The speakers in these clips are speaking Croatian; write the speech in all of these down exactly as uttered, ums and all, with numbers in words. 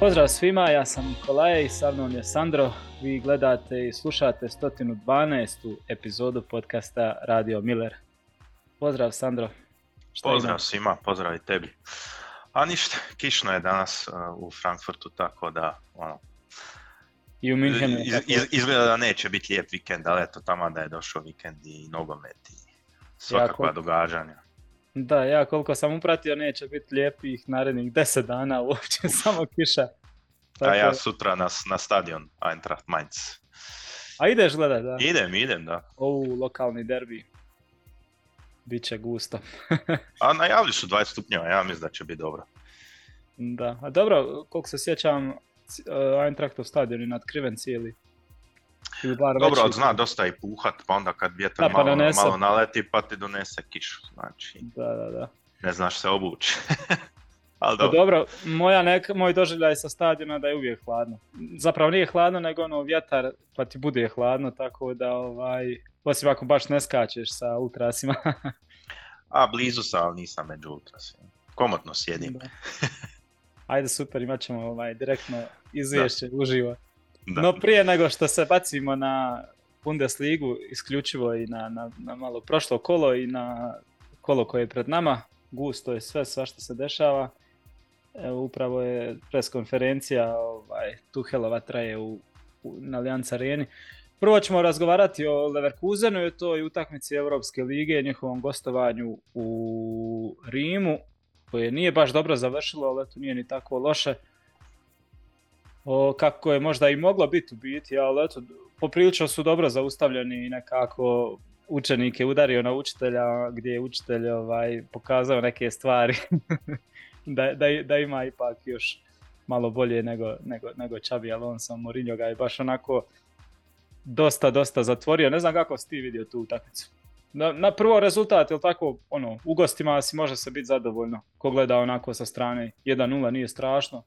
Pozdrav svima, ja sam Nikolaj i sa mnom je Sandro. Vi gledate i slušate sto dvanaestu epizodu podcasta Radio Müller. Pozdrav Sandro. Šta pozdrav ima? Svima, pozdrav i tebi. A ništa, kišno je danas uh, u Frankfurtu, tako da ono, i u Münchenu iz, iz, izgleda da neće biti lijep vikend, ali eto tamo da je došao vikend i nogomet i svakakva ja, kol... događanja. Da, ja koliko sam upratio neće biti lijepih narednih deset dana, uopće samo kiša. Tako... A ja sutra na, na stadion Eintracht Mainz. A ideš gledat, da? Idem, idem, da. O, lokalni derbi. Biće gusto. A najavili su dvadeset stupnjeva, ja mislim da će biti dobro. Da, a dobro, koliko se sjećam, Eintrachtov stadion je natkriven cijeli. Dobro, od zna dosta i puhat, pa onda kad vjetar da, pa malo, malo naleti, pa ti donese kišu, znači da, da, da. Ne znaš se obući. Al dobro, pa dobro moja nek, moj doživljaj sa stadiona da je uvijek hladno. Zapravo nije hladno, nego ono vjetar, pa ti bude hladno, tako da ovaj, osim ako baš ne skačeš sa ultrasima. A blizu sam, ali nisam među ultrasima. Komotno sjedim. Ajde, super, imat ćemo ovaj, direktno izvješće, uživo. Da. No prije nego što se bacimo na Bundesligu, isključivo i na, na, na malo prošlo kolo i na kolo koje je pred nama, gusto je sve, sva što se dešava. E, upravo je pres konferencija, ovaj, Tuhelova traje u, u, na Allianz Areni. Prvo ćemo razgovarati o Leverkusenu i to i utakmici Europske lige, njihovom gostovanju u Rimu, koje nije baš dobro završilo, ali to nije ni tako loše. O, kako je možda i moglo biti u biti, ali eto, poprilično su dobro zaustavljeni i nekako učenik je udario na učitelja gdje je učitelj ovaj, pokazao neke stvari da, da, da ima ipak još malo bolje nego, nego, nego Xabi Alonso. Mourinho ga je baš onako dosta, dosta zatvorio. Ne znam kako si ti vidio tu utakmicu. Na, na prvo rezultat, jel tako, ono, u gostima si može se biti zadovoljno. Ko gleda onako sa strane, jedan nula nije strašno.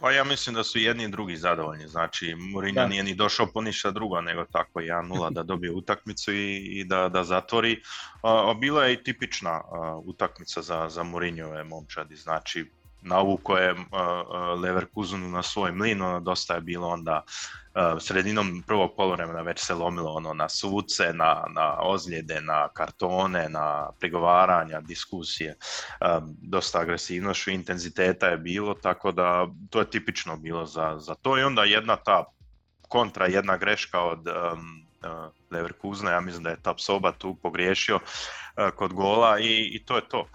Pa ja mislim da su jedni i drugi zadovoljni, znači Mourinho nije ni došao po ništa drugo nego tako jedan nula da dobije utakmicu i, i da, da zatvori. A, bila je i tipična a, utakmica za, za Mourinhove momčadi, znači navuko je Leverkusenu na svoj mlin, ono, dosta je bilo onda a, sredinom prvog poluvremena već se lomilo ono, na suce, na, na ozljede, na kartone, na prigovaranja, diskusije, a, dosta agresivnošću, intenziteta je bilo, tako da to je tipično bilo za, za to i onda jedna ta kontra, jedna greška od um, Leverkusena, ja mislim da je Tapsoba tu pogriješio a, kod gola i, i to je to.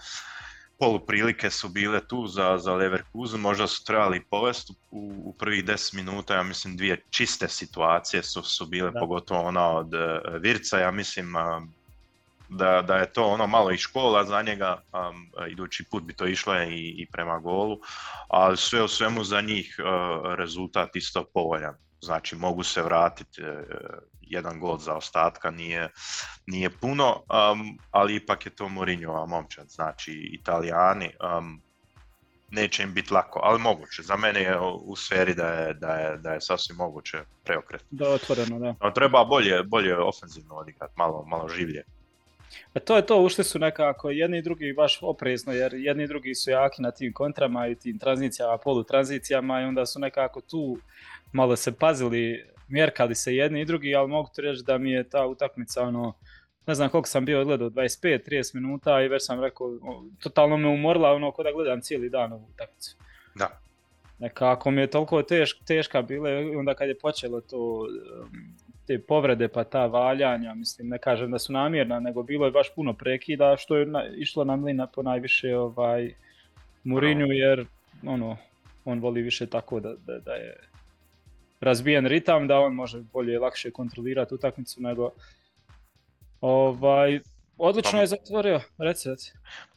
Poluprilike su bile tu za, za Leverkusen, možda su trebali povesti u, u prvih deset minuta, ja mislim dvije čiste situacije su, su bile, da. Pogotovo ona od Virca, ja mislim da, da je to ono malo i škola za njega, um, idući put bi to išlo i, i prema golu, ali sve u svemu za njih uh, rezultat isto povoljan. Znači mogu se vratiti, jedan gol za ostatka nije, nije puno, um, ali ipak je to Mourinhova momčad, znači Italijani, um, neće im biti lako, ali moguće, za mene je u sferi da je, da je, da je sasvim moguće preokret. Da, otvoreno, da. No, treba bolje, bolje ofenzivno odigrati, malo, malo življe. A to je to, ušli su nekako jedni i drugi baš oprezno, jer jedni i drugi su jaki na tim kontrama i tim tranzicijama, polutranzicijama i onda su nekako tu malo se pazili, mjerkali se jedni i drugi, ali mogu ti reći da mi je ta utakmica, ono, ne znam koliko sam bio gledao, dvadeset pet do trideset minuta i već sam rekao, totalno me umorila, ono, ko da gledam cijeli dan ovu utakmicu. Da. Nekako mi je toliko teška, teška bila i onda kad je počelo to, te povrede pa ta valjanja, mislim, ne kažem da su namjerna, nego bilo je baš puno prekida, što je na, išlo na mlina po najviše ovaj, Mourinho, jer ono, on voli više tako da, da, da je razbijen ritam, da on može bolje i lakše kontrolirati utakmicu, nego ovaj, odlično je zatvorio, reci, reci.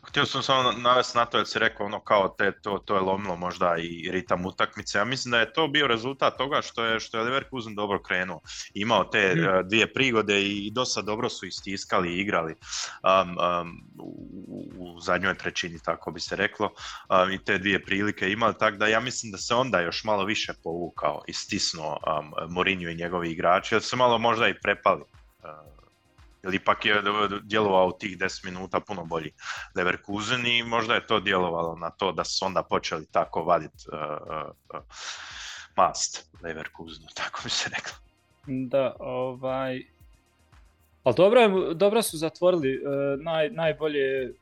Htio sam samo navesti na to jer si rekao ono kao te, to, to je lomilo možda i ritam utakmice. Ja mislim da je to bio rezultat toga što je, što je Leverkusen dobro krenuo. Imao te mm. dvije prigode i dosta dobro su istiskali i igrali um, um, u, u zadnjoj trećini, tako bi se reklo. Um, I te dvije prilike imali, tako da ja mislim da se onda još malo više povukao i stisnuo um, Mourinho i njegovi igrači, jer su malo možda i prepali. Um, jer ipak je djelovao tih deset minuta puno bolji Leverkusen i možda je to djelovalo na to da su onda počeli tako vaditi uh, uh, mast Leverkusenu, tako bi se reklo. Da, ovaj... ali dobro, dobro su zatvorili, uh, naj, najbolje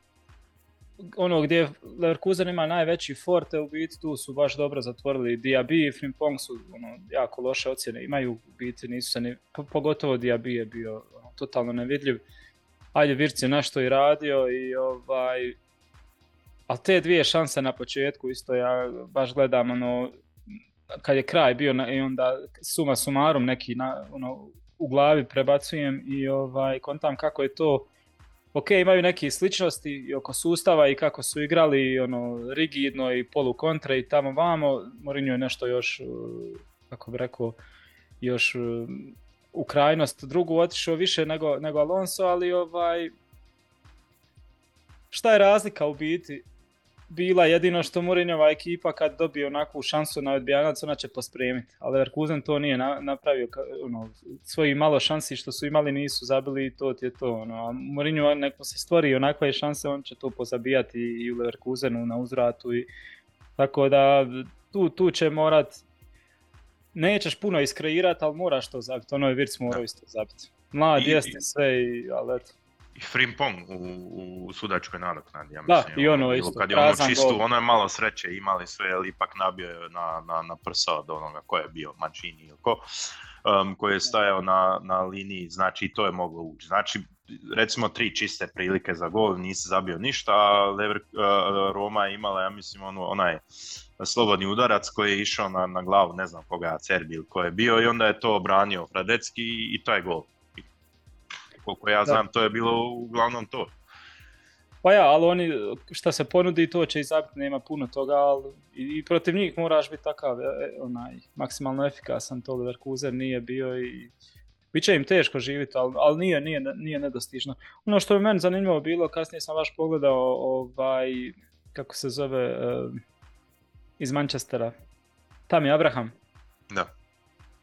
ono gdje Leverkusen ima najveći forte u biti, tu su baš dobro zatvorili. Diaby i Frimpong su ono, jako loše ocjene, imaju u biti, nisu se ni, pogotovo Diaby je bio ono, totalno nevidljiv. Ajde, Virci je našto i radio i ovaj... ali te dvije šanse na početku isto ja baš gledam ono... kad je kraj bio na, i onda suma sumarum neki na, ono, u glavi prebacujem i ovaj, kontam kako je to. Ok, imaju neke sličnosti i oko sustava i kako su igrali ono, rigidno i polu kontre i tamo vamo. Mourinho je nešto još, kako bi rekao, još u krajnost drugu otišao više nego, nego Alonso, ali ovaj, šta je razlika u biti? Bila jedino što Mourinhova ekipa kad dobije onakvu šansu na odbijanac, ona će pospremiti. Ali Leverkusen to nije na, napravio, ono, svoji malo šansi što su imali nisu zabili i to ti je to. Ono. Mourinho neko se stvori onakve šanse, on će to pozabijati i u Leverkusenu na uzvratu. I, tako da tu, tu će morat, nećeš puno iskreirati, ali moraš to zabiti. Ono je Virc morao isto zabiti. Mlad I, jeste sve, i, ali eto. I Frimpong u, u sudačkoj nadoknadi, ja mislim. Da, i ono, ono isto. Kad je ono čistu, ono je malo sreće imali sve, ali ipak nabio je na, na, na prsa od onoga ko je bio, Mancini ili ko, um, koji je stajao na, na liniji, znači i to je moglo ući. Znači, recimo tri čiste prilike za gol, nisi zabio ništa, a Lever, uh, Roma je imala, ja mislim, ono, onaj slobodni udarac koji je išao na, na glavu, ne znam koga je Cerbi ili ko je bio, i onda je to obranio Fradecki i, i to je gol. Koliko ja znam, da. To je bilo uglavnom to. Pa ja, ali oni šta se ponudi to će izabiti, nema puno toga, ali i, i protiv njih moraš biti takav, onaj, maksimalno efikasan, to Leverkusen nije bio i biće im teško živjeti, ali, ali nije, nije, nije nedostižno. Ono što je meni zanimljivo bilo, kasnije sam baš pogledao ovaj, kako se zove, iz Manchestera, Tammy Abraham. Da.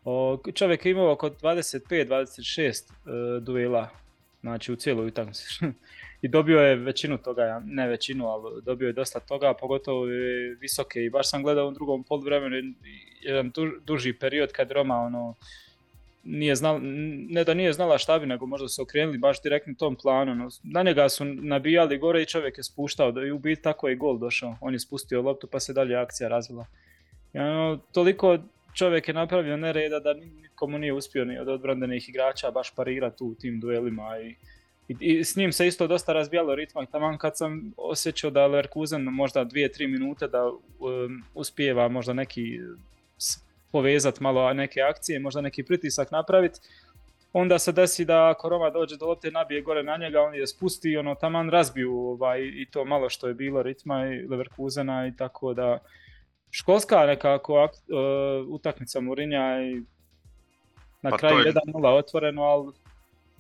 O, čovjek je imao oko dvadeset pet dvadeset šest e, duela, znači u cijeloj utakmici. I dobio je većinu toga, ne većinu, ali dobio je dosta toga, pogotovo visoke. I baš sam gledao u drugom poluvremenu jedan duži period kad Roma ono, nije znala, ne da nije znala šta bi, nego možda se okrenuli baš direktno tom planu. No, na njega su nabijali gore i čovjek je spuštao, i u biti tako je gol došao. On je spustio loptu pa se dalje akcija razvila. I, ono, toliko čovjek je napravio nereda da nikomu nije uspio ni od odbranbenih igrača baš parirati tu u tim duelima i, i, i s njim se isto dosta razbijalo ritma. Taman kad sam osjećao da Leverkusen možda dvije tri minute da um, uspijeva možda neki povezati malo neke akcije, možda neki pritisak napraviti, onda se desi da ako Roma dođe do lopte nabije gore na njega, on je spusti, ono, taman razbiju ovaj, i to malo što je bilo ritma i Leverkusena i tako da... Školska nekako uh, utakmica Mourinha i na pa kraju je jedan nula otvoreno, ali...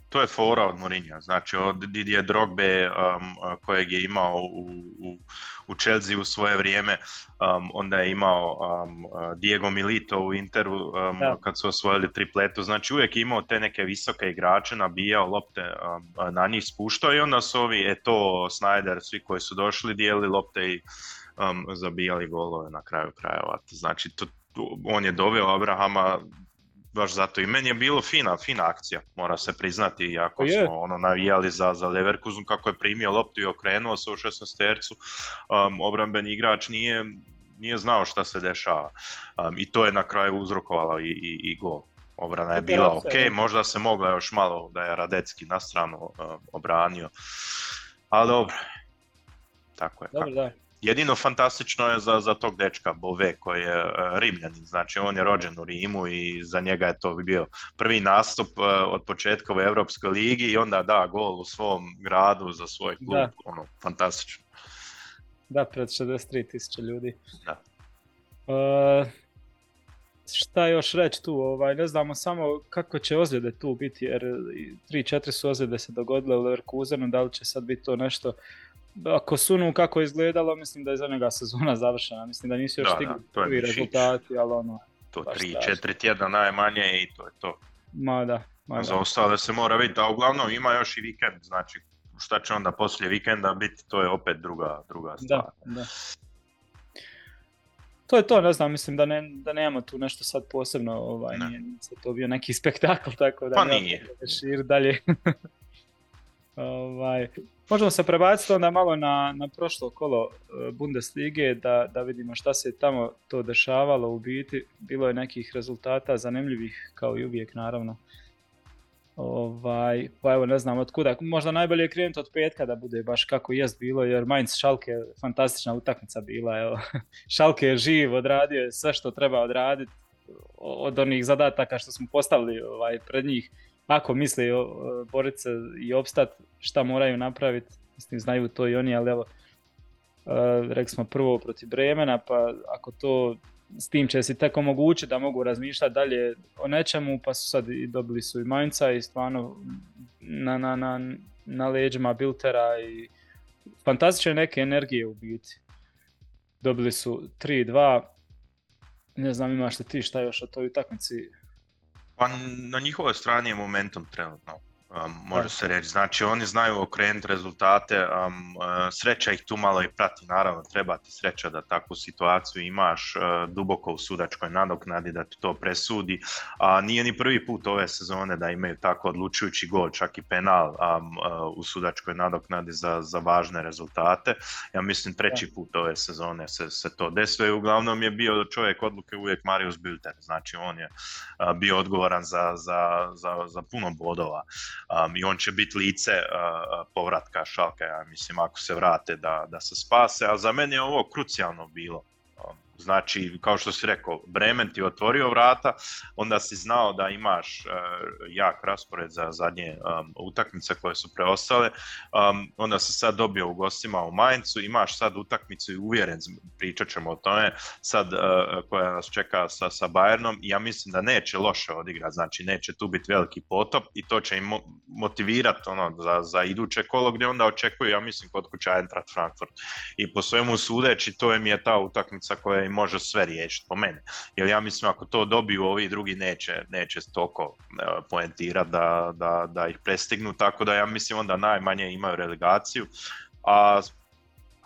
To je fora od Mourinha, znači od Didier Drogbe um, kojeg je imao u, u, u Chelsea u svoje vrijeme, um, onda je imao um, Diego Milito u Interu um, kad su osvojili tripletu, znači uvijek je imao te neke visoke igrače, nabijao lopte um, na njih spuštao i onda su ovi Eto, Snyder, svi koji su došli dijeli lopte i Um, zabijali golove na kraju krajeva. Znači, to, to, on je doveo Abrahama baš zato. I meni je bilo fina, fina akcija, mora se priznati, iako yeah. smo ono, navijali za, za Leverkusen, kako je primio loptu i okrenuo se u šesnaestercu. Um, obrambeni igrač nije, nije znao šta se dešava. Um, I to je na kraju uzrokovalo i, i, i gol. Obrana je okay, bila ok, okay. Možda se mogla još malo da je Radecki na stranu um, obranio. Ali dobro, tako je. Dobar, kako. Jedino fantastično je za, za tog dečka Bove koji je uh, Rimljanin, znači on je rođen u Rimu i za njega je to bio prvi nastup uh, od početka u Europskoj ligi i onda da gol u svom gradu za svoj klub, da. Ono, fantastično. Da, pred šezdeset tri tisuće ljudi. Da. Uh, šta još reći tu, ovaj, ne znamo samo kako će ozljede tu biti jer tri četiri su ozljede se dogodile u Leverkusenu, da li će sad biti to nešto. Ako sunu kako je izgledalo, mislim da je za njega sezona završena. Mislim da nisu još stigli rezultati, ali ono... To tri četiri tjedna najmanje i to je to. Ma da. Za ostale se mora vidjeti, a uglavnom ima još i vikend, znači šta će onda poslije vikenda biti, to je opet druga, druga stvar. Da, da. To je to, ne znam, mislim da, ne, da nemamo tu nešto sad posebno, ovaj, ne. nije sad to bio neki spektakl, tako da pa nije. Šir dalje. ovaj, možemo se prebaciti onda malo na, na prošlo kolo Bundeslige, da, da vidimo šta se tamo to dešavalo u biti. Bilo je nekih rezultata zanimljivih, kao i uvijek naravno. Ovaj, pa evo ne znam od kuda, možda najbolje je krenuti od petka da bude baš kako jest bilo, jer Mainz Schalke fantastična utakmica bila, evo. Schalke je živ, odradio je sve što treba odraditi od onih zadataka što smo postavili ovaj, pred njih. Ako misle boriti se i opstati, šta moraju napraviti, mislim znaju to i oni, ali evo, rekli smo prvo protiv Bremena, pa ako to... S tim će si tek omogućiti da mogu razmišljati dalje o nečemu, pa su sad i dobili su i Mainca i stvarno na, na, na, na leđima Biltera i fantastične neke energije u biti. Dobili su tri dva, ne znam imaš li ti šta još o toj utakmici? Pa na njihovoj strani je momentum trenutno, um, može se reći. Znači oni znaju okrenuti rezultate, um, sreća ih tu malo i prati, naravno treba ti sreća da takvu situaciju imaš uh, duboko u sudačkoj nadoknadi da ti to presudi. A uh, nije ni prvi put ove sezone da imaju tako odlučujući gol, čak i penal um, uh, u sudačkoj nadoknadi za, za važne rezultate. Ja mislim treći da. Put ove sezone se, se to desilo i uglavnom je bio čovjek odluke uvijek Marius Bilter, znači on je uh, bio odgovoran za, za, za, za puno bodova. Um, i on će biti lice uh, povratka Schalke, ja mislim, ako se vrate da, da se spase, a za mene je ovo krucijalno bilo. Um, znači, kao što si rekao, Bremen ti otvorio vrata, onda si znao da imaš uh, jak raspored za zadnje um, utakmice koje su preostale, um, onda si sad dobio u gostima u Maincu, imaš sad utakmicu i uvjeren, pričat ćemo o tome, sad uh, koja nas čeka sa, sa Bayernom, i ja mislim da neće loše odigrati, znači neće tu biti veliki potop i to će im mo- motivirati ono, za, za iduće kolo gdje onda očekuju, ja mislim, kod kuće Eintracht Frankfurt. I po svemu sudeći, to im je ta utakmica koja im može sve riješiti po mene. Jer ja mislim ako to dobiju, ovi drugi neće, neće toliko poentirati da, da, da ih prestignu, tako da ja mislim onda najmanje imaju relegaciju. A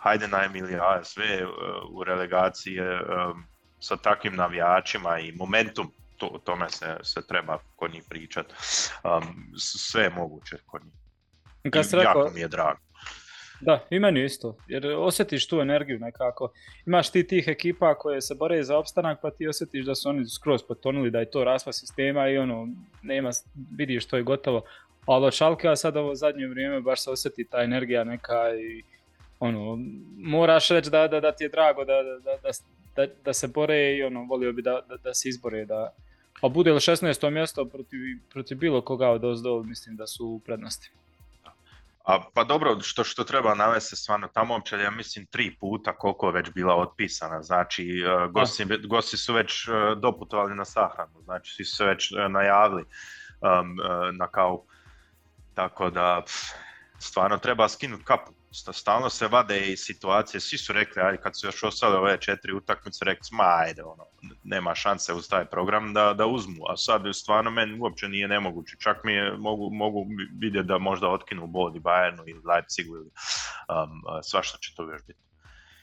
Heidenheim ili A S V u relegaciji sa takvim navijačima i momentum, to, tome se, se treba kod njih pričati. Um, sve je moguće kod njih. Jako rekao... mi je drago. Da, i meni isto, jer osjetiš tu energiju nekako. Imaš ti tih ekipa koje se bore za opstanak, pa ti osjetiš da su oni skroz potonuli, da je to raspad sistema i ono, nema, vidiš to je gotovo. Ali od Schalkea sad ovo zadnje vrijeme baš se osjeti ta energija neka i ono, moraš reći da, da, da ti je drago da, da, da, da, da se bore i ono, volio bi da, da, da se izbore. Da... A bude li šesnaesto mjesto protiv, protiv bilo koga od ozdol, mislim da su u prednosti. A, pa dobro, što, što treba navesti stvarno tamo opće, ja mislim tri puta koliko je već bila otpisana, znači gosti, gosti su već doputovali na sahranu, znači svi su već najavili um, na kavu, tako da stvarno treba skinuti kapu. Stalno se vade i situacije, svi su rekli, ajde kad su još ostale ove četiri utakmice, rekli smo, ajde, ono, nema šanse uz taj program da, da uzmu, a sad stvarno meni uopće nije nemoguće, čak mi je, mogu, mogu vidjeti da možda otkinu bod i Bayernu ili Leipzigu ili um, svašta će to još biti.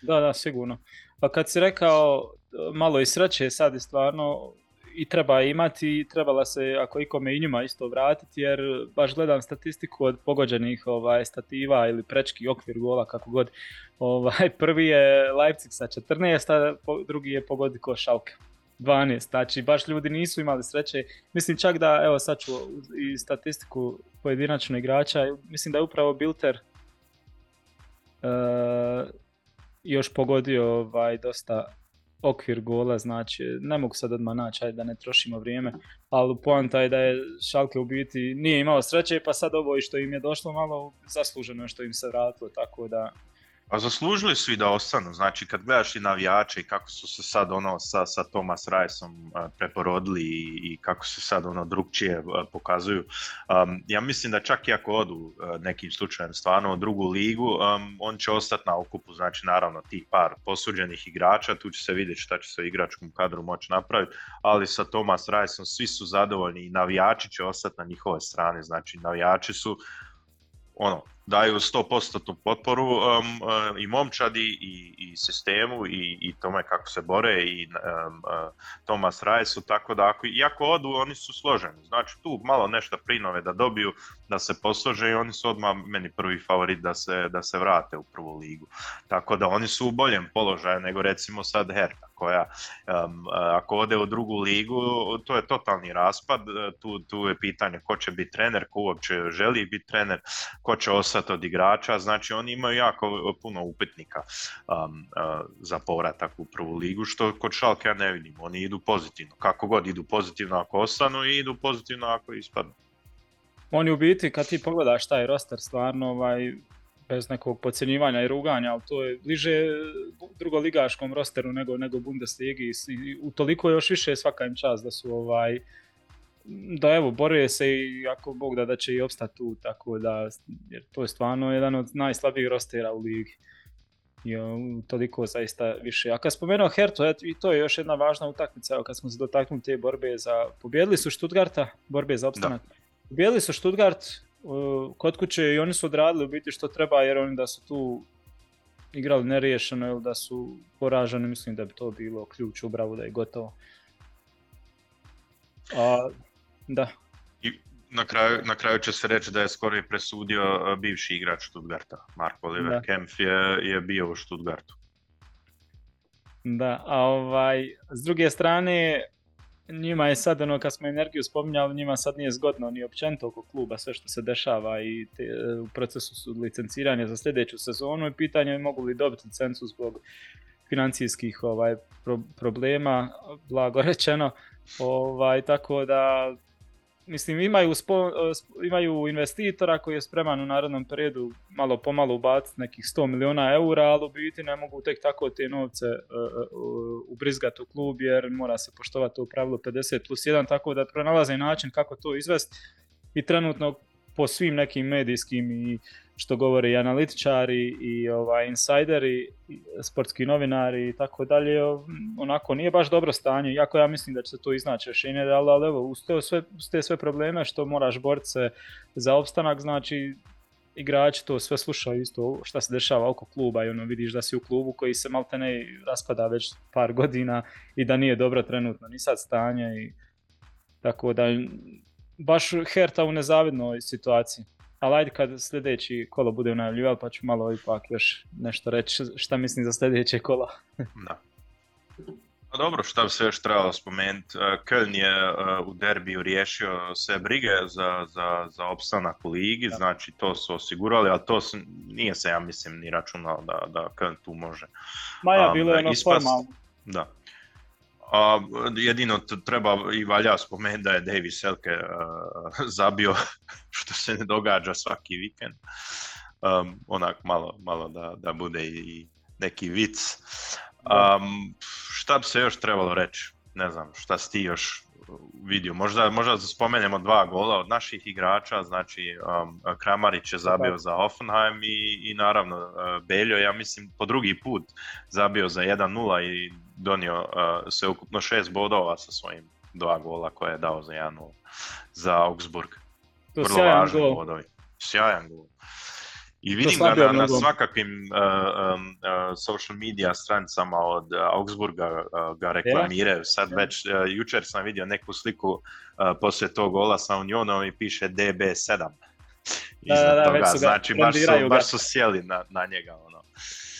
Da, da, sigurno. Pa kad si rekao, malo i sreće sad je stvarno i treba imati i trebala se, ako ikome i njima isto vratiti, jer baš gledam statistiku od pogođenih ovaj, stativa ili prečki okvir gola, kako god. Ovaj, prvi je Leipzig sa četrnaest, a drugi je pogodi ko Schalke, dvanaest. Znači, baš ljudi nisu imali sreće. Mislim čak da, evo sad ću i statistiku pojedinačno igrača, mislim da je upravo Bilter uh, još pogodio ovaj, dosta okvir gola, znači ne mogu sad odmah naći, da ne trošimo vrijeme, ali poanta je da je Schalke u biti nije imao sreće, pa sad ovo i što im je došlo malo zasluženo što im se vratilo, tako da A zaslužili su i da ostanu, znači kad gledaš i navijače i kako su se sad ono sa, sa Thomas Riceom preporodili i, i kako se sad ono drugčije pokazuju. Um, ja mislim da čak i ako odu nekim slučajem stvarno u drugu ligu, um, on će ostati na okupu, znači naravno ti par posuđenih igrača, tu će se vidjeti šta će se u igračkom kadru moći napraviti, ali sa Thomas Riceom svi su zadovoljni i navijači će ostati na njihovoj strani, znači navijači su ono, daju sto posto potporu um, uh, i momčadi i, i sistemu i, i tome kako se bore i um, uh, Thomas Rice-u, tako da ako, i ako odu oni su složeni, znači tu malo nešto prinove da dobiju, da se poslože i oni su odmah meni prvi favorit da se, da se vrate u prvu ligu, tako da oni su u boljem položaju nego recimo sad Hertha koja um, ako ode u drugu ligu to je totalni raspad, tu, tu je pitanje ko će biti trener, ko uopće želi biti trener, ko će ostati od igrača, znači oni imaju jako puno upitnika um, uh, za povratak u prvu ligu, što kod Schalke ja ne vidim, oni idu pozitivno, kako god idu pozitivno ako ostanu i idu pozitivno ako ispadnu. Oni u biti kad ti pogledaš taj roster stvarno ovaj, bez nekog podcjenjivanja i ruganja, ali to je bliže drugoligaškom rosteru nego, nego Bundesligi i utoliko još više svaka im čast da su ovaj da evo, bore se i ako Bog da, da će i opstati tu, tako da, jer to je stvarno jedan od najslabijih rostera u ligi. I toliko zaista više. A kad spomenuo Hertu, i to je još jedna važna utakmica, kad smo se dotaknuli te borbe za, pobjedili su Stuttgarta, borbe za opstanak. Pobjedili su Stuttgart kod kuće i oni su odradili u biti što treba, jer oni da su tu igrali neriješeno ili da su poraženi, mislim da bi to bilo ključ u bravu da je gotovo. A... Da. I na kraju, na kraju će se reći da je skoro i presudio bivši igrač Stuttgarta. Marko Leverkampf je, je bio u Stuttgartu. Da, a ovaj, s druge strane, njima je sad, ono, kad smo energiju spominjali, njima sad nije zgodno ni općenito oko kluba, sve što se dešava i te, u procesu su licenciranja za sljedeću sezonu i pitanje je mogu li dobiti licencu zbog financijskih ovaj, pro, problema, blago rečeno. Ovaj, tako da, mislim, imaju, spo, imaju investitora koji je spreman u narednom periodu malo pomalo ubaciti nekih sto milijuna eura, ali u biti ne mogu tek tako te novce uh, uh, ubrizgati u klub jer mora se poštovati to pravilo pedeset plus jedan, tako da pronalaze način kako to izvesti i trenutno po svim nekim medijskim i što govore i analitičari i ovaj, insajderi, i sportski novinari i tako dalje, onako nije baš dobro stanje, iako ja mislim da će se to iznaći rješenje, ali, ali evo, uz te, sve, uz te sve probleme što moraš boriti se za opstanak, znači igrači to sve slušaju isto šta se dešava oko kluba i ono vidiš da si u klubu koji se maltene raspada već par godina i da nije dobro trenutno, ni sad stanje i tako da... Baš Herta u nezavidnoj situaciji, ali ajde kad sljedeći kolo bude najavljival pa ću malo ipak još nešto reći šta mislim za sljedeće kola. Da. Pa dobro, šta bi sve još trebalo spomenuti, Köln je u derbiju riješio sve brige za, za, za opstanak u ligi, da. Znači to su osigurali, ali to su, nije se ja mislim ni računalo da, da Köln tu može Maja, bilo je um, ono ispast, formalno. Da. A jedino treba i valja spomenuti da je Davis Selke uh, zabio što se ne događa svaki vikend. Um, onak malo, malo da, da bude i neki vic. Um, šta bi se još trebalo reći? Ne znam, šta si ti još vidio? Možda, možda spomenemo dva gola od naših igrača, znači um, Kramarić je zabio za Hoffenheim i, i naravno uh, Beljo, ja mislim po drugi put zabio za jedan nula i donio uh, sveukupno šest bodova sa svojim dva gola koje je dao za jedan nula za Augsburg. To vrlo važni gol. Bodovi. Sjajan gol. I vidim ga na, na svakakvim uh, um, uh, social media stranicama od uh, Augsburga uh, ga reklamiraju. Sad već, uh, jučer sam vidio neku sliku uh, poslije tog gola sa Unionom i piše D B sedam. Da, da, da, već su ga, znači baš su, baš su sjeli na, na njega. Ono.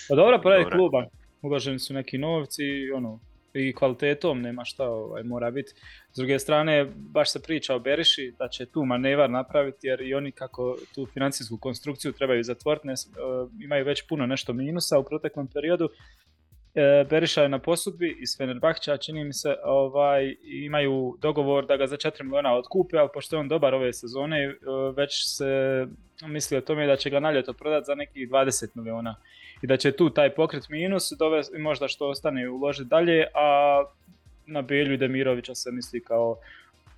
Pa dobro, pravi kluba. Uloženi su neki novci ono, i kvalitetom, nema šta ovaj, mora biti. S druge strane, baš se priča o Beriši da će tu manevar napraviti jer i oni kako tu financijsku konstrukciju trebaju zatvoriti, ne, imaju već puno nešto minusa u proteklom periodu. E, Beriša je na posudbi iz Fenerbahča, čini mi se, ovaj, imaju dogovor da ga za četiri milijuna otkupe, ali pošto je on dobar ove sezone, već se misli o tome da će ga na ljeto prodati za nekih dvadeset milijuna. i da će tu taj pokret minus dovest, možda što ostane uložiti dalje, a na Belju i Demirovića se misli kao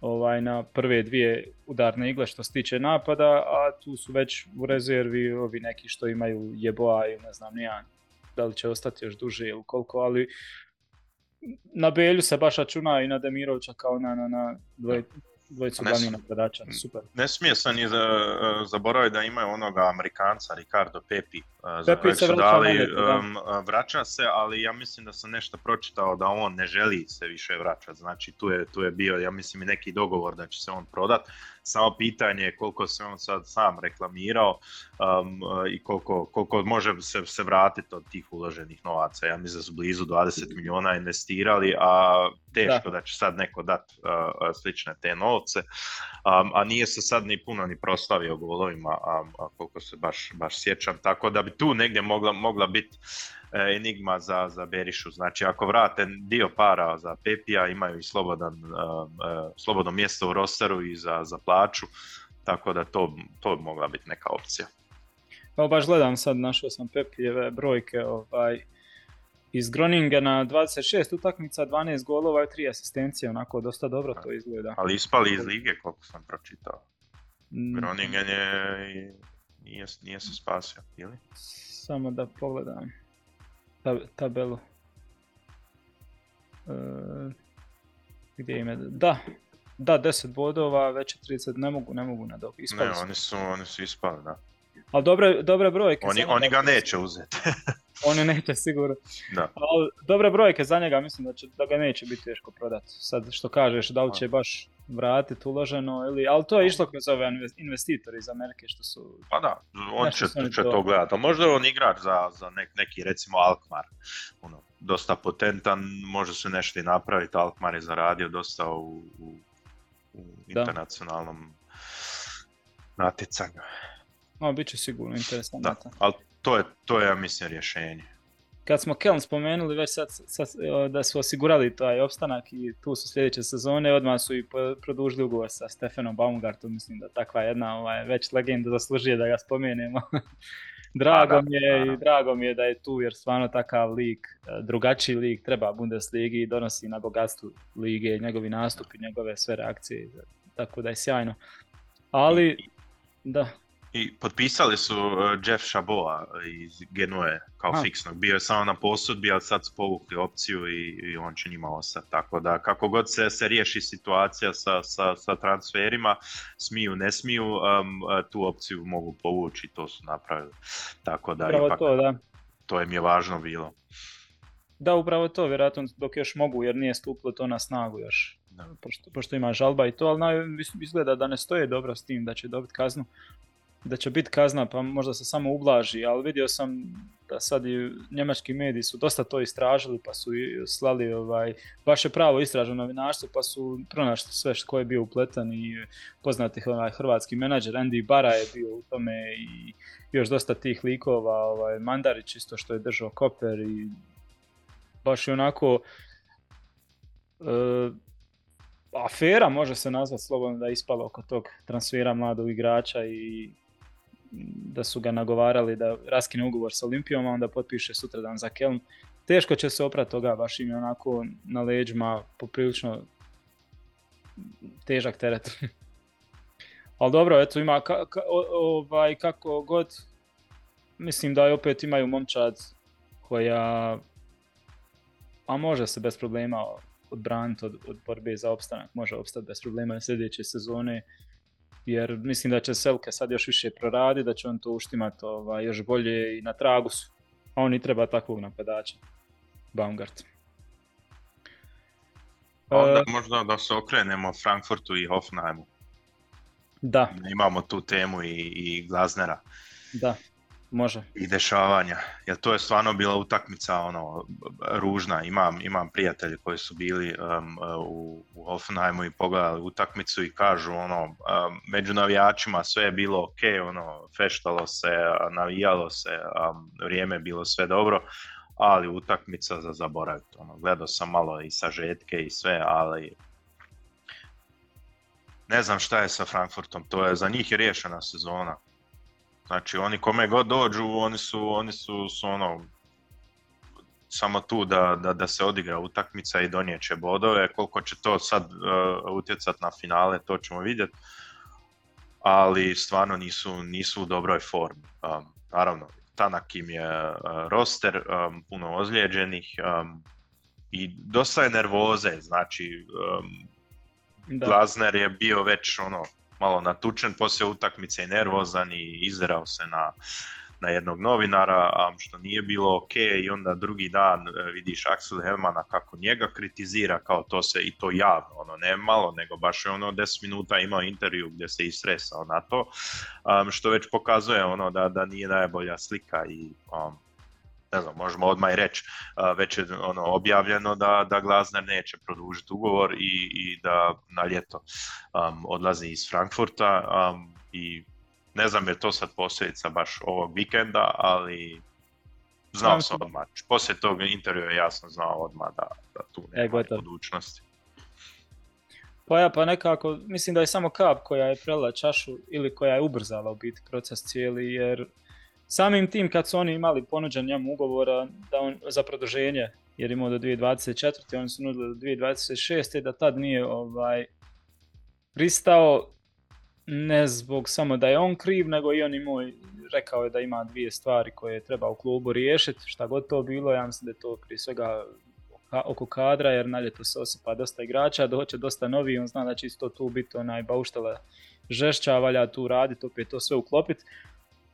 ovaj, na prve dvije udarne igle što se tiče napada, a tu su već u rezervi ovi neki što imaju Jeboa i ne znam nijan da li će ostati još duže ili koliko, ali na Belju se baš računa i na Demirovića kao na, na, na dvoj, dvojicu glavnih napadača. Super. Ne smije se ni zaboraviti da imaju onoga Amerikanca, Ricardo Pepi. Pepi se vraća, dali, um, vraća se, ali ja mislim da sam nešto pročitao da on ne želi se više vraćati. Znači tu je, tu je bio, ja mislim, i neki dogovor da će se on prodati. Samo pitanje je koliko se on sad sam reklamirao um, i koliko, koliko može se, se vratiti od tih uloženih novaca. Ja mislim da su blizu dvadeset milijuna investirali, a teško da, da će sad neko dati uh, slične te novce. Um, a nije se sad ni puno ni proslavio golovima, um, a koliko se baš, baš sjećam. Tako da bi tu negdje mogla, mogla biti enigma za, za Berišu. Znači ako vrate dio para za Pepija, imaju i slobodan, uh, uh, slobodno mjesto u rosteru i za, za plaću, tako da to, to bi mogla biti neka opcija. Evo baš gledam sad, našao sam Pepijeve brojke ovaj, iz Groningena, dvadeset šest utakmica, dvanaest golova i tri asistencije, onako dosta dobro to izgleda. Ali ispali iz lige koliko sam pročitao. Groningen je, nije, nije se spasio, ili? Samo da pogledam tabelu. E, gdje ime? Da, da, deset bodova, već trideset, ne mogu, ne mogu na dobi. Ispali ne, su. Oni, su, oni su ispali, da. Ali dobre, dobre brojke. Oni, oni ga neće uzeti. Oni neće, sigurno. Da. Ali dobre brojke za njega, mislim da, će, da ga neće biti teško prodati. Sad što kažeš, da li će baš vratiti uloženo, ili, ali to je išlo kroz ove investitori iz Amerike što su... Pa da, on će, će to gledati. A možda je on igrač za, za nek, neki, recimo, Alkmar. Ono, dosta potentan, može se nešto i napraviti. Alkmar je zaradio dosta u, u, u internacionalnom natjecanju. No, bit će sigurno interesantno. Da, ali to je, to je, ja mislim, rješenje. Kad smo Köln spomenuli, već sad, sad da su osigurali taj opstanak i tu su sljedeće sezone, odmah su i produžili ugovor sa Stefanom Baumgartom, mislim da takva jedna ovaj, već legenda zaslužuje da ga spomenemo. drago a, da, mi je a, i drago mi je da je tu, jer stvarno takav lik, drugačiji lik treba Bundesligi i donosi na bogatstvu lige, njegovi nastupi, njegove sve reakcije, tako da je sjajno. Ali, da... I potpisali su Jeff Chaboa iz Genue kao A. fiksnog, bio je samo na posudbi, ali sad su povukli opciju i, i on će njima ostati. Tako da kako god se, se riješi situacija sa, sa, sa transferima, smiju, ne smiju, um, tu opciju mogu povući, to su napravili. Tako da, ipak, to, da. to im je važno bilo. Da, upravo to, vjerojatno dok još mogu, jer nije stupilo to na snagu još. Pošto, pošto ima žalba i to, ali naj, izgleda da ne stoje dobro s tim, da će dobiti kaznu. Da će biti kazna, pa možda se samo ublaži, ali vidio sam da sad i njemački mediji su dosta to istražili, pa su slali ovaj, baš je pravo istražno novinarstvo, pa su pronašli sve što je bio upletan i poznati onaj hrvatski menadžer Andy Bara je bio u tome i još dosta tih likova, ovaj, Mandarić isto što je držao koper i baš je onako... Uh, afera može se nazvati slobodno da je ispalo oko tog transfera mladog igrača i da su ga nagovarali da raskine ugovor sa Olimpijom, a onda potpiše sutradan za Köln. Teško će se oprati toga, baš im je onako na leđima poprilično težak teret. Ali dobro, eto, ima ka, ka, ovaj, kako god, mislim da opet imaju momčad koja, a može se bez problema odbraniti od, od borbe za opstanak, može opstati bez problema sljedeće sezone, jer mislim da će Selke sad još više proraditi, da će on to uštimati ovaj, još bolje i na tragu su. A on i treba takvog napadača, Baumgart. Onda uh, možda da se okrenemo Frankfurtu i Hoffenheimu. Da. Imamo tu temu i, i Glasnera. Da. Može. I dešavanja, jer to je stvarno bila utakmica ono ružna, imam, imam prijatelji koji su bili um, u, u Hoffenheimu i pogledali utakmicu i kažu ono, um, među navijačima sve je bilo ok, ono, feštalo se, navijalo se, um, vrijeme je bilo sve dobro, ali utakmica za zaboraviti, ono, gledao sam malo i sažetke i sve, ali... Ne znam šta je sa Frankfurtom, to je, za njih je riješena sezona. Znači oni kome god dođu, oni su, oni su, su ono, samo tu da, da, da se odigra utakmica i donijeće bodove. Koliko će to sad uh, utjecati na finale, to ćemo vidjeti. Ali stvarno nisu, nisu u dobroj formi. Um, naravno, tanak im je uh, roster, um, puno ozlijeđenih um, i dosta je nervoze. Znači, um, Glasner je bio već ono malo natučen poslije utakmice i nervozan i izderao se na, na jednog novinara, što nije bilo ok, i onda drugi dan vidiš Axel Hermana kako njega kritizira, kao to se, i to javno, ono, ne malo, nego baš je ono deset minuta imao intervju gdje se istresao na to, um, što već pokazuje ono da, da nije najbolja slika i um, ne znam, možemo odmah i reći, uh, već je ono objavljeno da, da Glasner neće produžiti ugovor i, i da na ljeto um, odlazi iz Frankfurta um, i ne znam je to sad posljedica baš ovog vikenda, ali znao sam odmah. Poslije tog intervjua jasno znao odmah da, da tu nema e, budućnosti. Pa ja, pa nekako, mislim da je samo kap koja je prelila čašu ili koja je ubrzala u biti proces cijeli, jer samim tim kad su oni imali ponuđen njemu ugovora da on, za produženje, jer imao do dvije tisuće dvadeset četvrte. Oni su nudili do dvije tisuće dvadeset šeste. Da tad nije ovaj, pristao. Ne zbog samo da je on kriv, nego i on imao, rekao je da ima dvije stvari koje treba u klubu riješiti, šta god to bilo. Ja mislim da je to prije svega oko kadra, jer na ljeto se osipa dosta igrača, doće dosta novi, on zna da će isto tu biti onaj bauštala žešća, valja tu raditi, opet to sve uklopiti.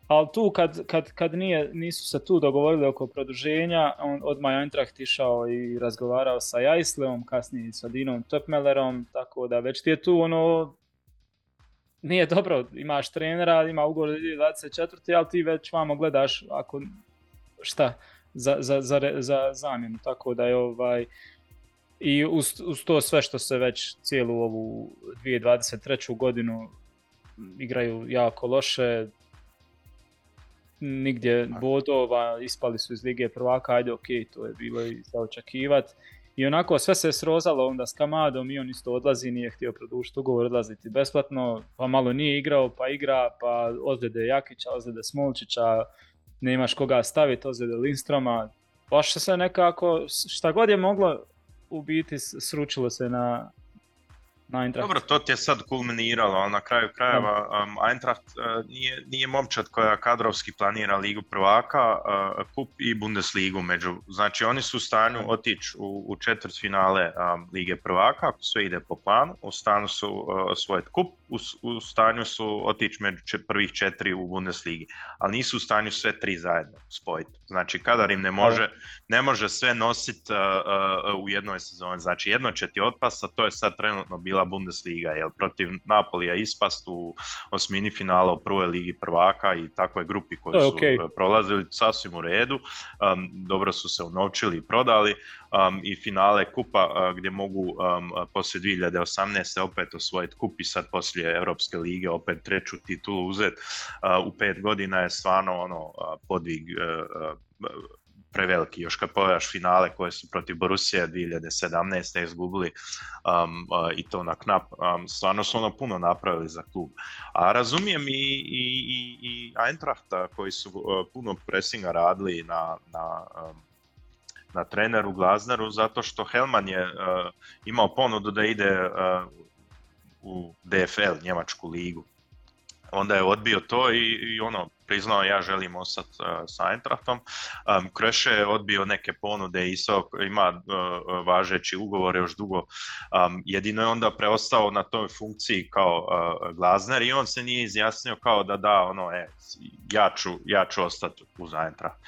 Ali tu kad, kad, kad nije, nisu se tu dogovorili oko produženja, on odmah Eintracht išao i razgovarao sa Jajslevom, kasnije i sa Dinom Toppmöllerom, tako da već ti je tu ono... Nije dobro, imaš trenera, ima ugovor do dvadeset četvrte. ali ti već vamo gledaš ako šta za, za, za, za zamjenu. Tako da je ovaj... I uz, uz to sve što se već cijelu ovu dvije tisuće dvadeset treću. godinu igraju jako loše. Nigdje bodova, ispali su iz Lige prvaka, ajde ok, to je bilo i za očekivati. I onako sve se srozalo onda s Kamadom i on isto odlazi, nije htio produžiti ugovor, odlaziti besplatno, pa malo nije igrao, pa igra, pa ozljede Jakića, ozljede Smolčića, nemaš koga staviti, ozljede Lindstroma, baš se nekako, šta god je moglo u biti sručilo se na, na Eintracht. Dobro, to ti je sad kulminiralo, ali na kraju krajeva um, Eintracht uh, nije, nije momčad koja kadrovski planira Ligu prvaka, uh, kup i Bundesligu među. Znači oni su u stanju otići u, u četvrt finale um, Lige prvaka, ako sve ide po planu, u stanju su uh, osvojiti kup, u, u stanju su otići među če, prvih četiri u Bundesligi, ali nisu u stanju sve tri zajedno spojiti. Znači kadar im ne može, ne može sve nositi uh, uh, u jednoj sezoni. Znači jedno će ti otpast, a to je sad trenutno bila Bundesliga, jer protiv Napolija ispast u osmini finala u prvoj Ligi prvaka i takvoj grupi koji su okay. prolazili sasvim u redu, um, dobro su se unovčili i prodali, um, i finale kupa uh, gdje mogu um, poslije dvije tisuće osamnaeste. opet osvojiti kup i sad poslije Europske lige opet treću titulu uzeti uh, u pet godina je stvarno ono uh, podvig uh, uh, preveliki. Još kad pogledaš finale koje su protiv Borusije dvije tisuće sedamnaeste. izgubili um, uh, i to na knap, um, stvarno su ono puno napravili za klub. A razumijem i, i, i, i Eintrachta koji su uh, puno presinga radili na, na, um, na treneru Glasneru, zato što Helman je uh, imao ponudu da ide uh, u D F L, njemačku ligu. Onda je odbio to i, i ono, priznao ja želim ostati uh, sa Eintrachtom. Um, Krösche je odbio neke ponude i so, ima uh, važeći ugovor još dugo. Um, jedino je onda preostao na toj funkciji kao uh, Glasner i on se nije izjasnio kao da da, ono, e, ja ću, ja ću ostati uz Eintracht.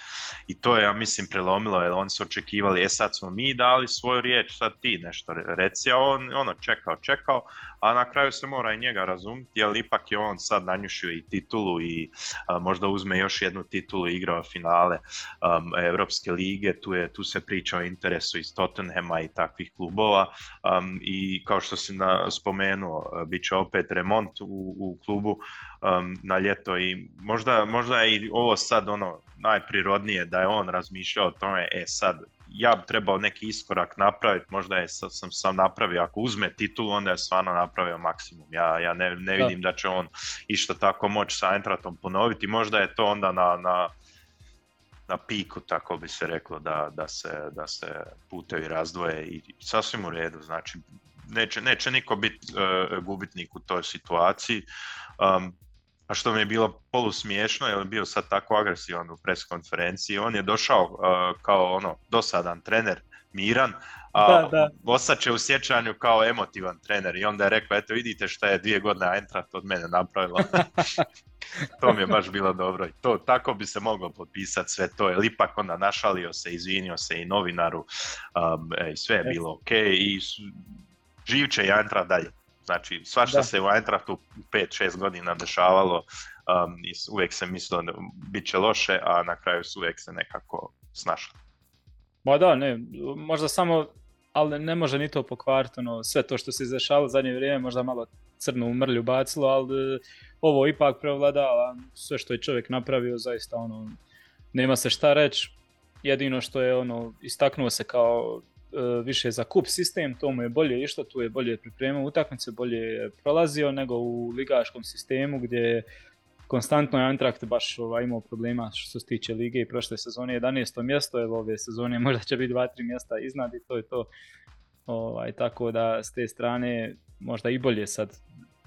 I to je, ja mislim, prelomilo, jer oni su očekivali, e sad smo mi dali svoju riječ, sad ti nešto reci, a on ono, čekao, čekao, a na kraju se mora i njega razumjeti, jer ipak je on sad nanjušio i titulu i uh, možda uzme još jednu titulu, igrao finale um, Europske lige, tu, je, tu se priča o interesu iz Tottenhama i takvih klubova, um, i kao što sam spomenuo, bit će opet remont u, u klubu um, na ljeto i možda, možda je i ovo sad ono najprirodnije da je on razmišljao o tome, e sad ja bi trebao neki iskorak napraviti, možda je sam sam napravio, ako uzme titulu onda je stvarno napravio maksimum. Ja, ja ne, ne vidim da će on išta tako moći sa Eintrachtom ponoviti, možda je to onda na, na, na piku, tako bi se reklo, da, da, se, da se putevi razdvoje i sasvim u redu, znači neće, neće niko biti e, gubitnik u toj situaciji. Um, A što mi je bilo polusmiješno, jer je bio sad tako agresivan u pres konferenciji. On je došao uh, kao ono dosadan trener, miran, a ostat će u sjećanju kao emotivan trener. I onda je rekao, eto vidite šta je dvije godine Eintracht od mene napravila. To mi je baš bilo dobro. I to, tako bi se moglo potpisati sve to. Jer ipak onda našalio se, izvinio se i novinaru. Um, ej, sve je bilo ok. I živ će Eintracht dalje. Znači, svašta se u Eintrachtu pet šest godina dešavalo, um, i uvijek se mislilo da bit će loše, a na kraju su uvijek se nekako snašli. Ba da, ne, možda samo, ali ne može ni to pokvariti, ono, sve to što se izdešalo zadnje vrijeme, možda malo crnu mrlju bacilo, ali ovo ipak prevladalo, sve što je čovjek napravio, zaista, ono, nema se šta reći, jedino što je, ono, istaknuo se kao više za kup sistem, to mu je bolje išlo, tu je bolje pripremao utakmice, bolje prolazio nego u ligaškom sistemu gdje konstantno je Eintracht baš ovaj, imao problema što se tiče lige i prošle sezone jedanaesto mjesto, evo ove sezone možda će biti dva tri mjesta iznad i to je to. Ovaj, tako da s te strane možda i bolje sad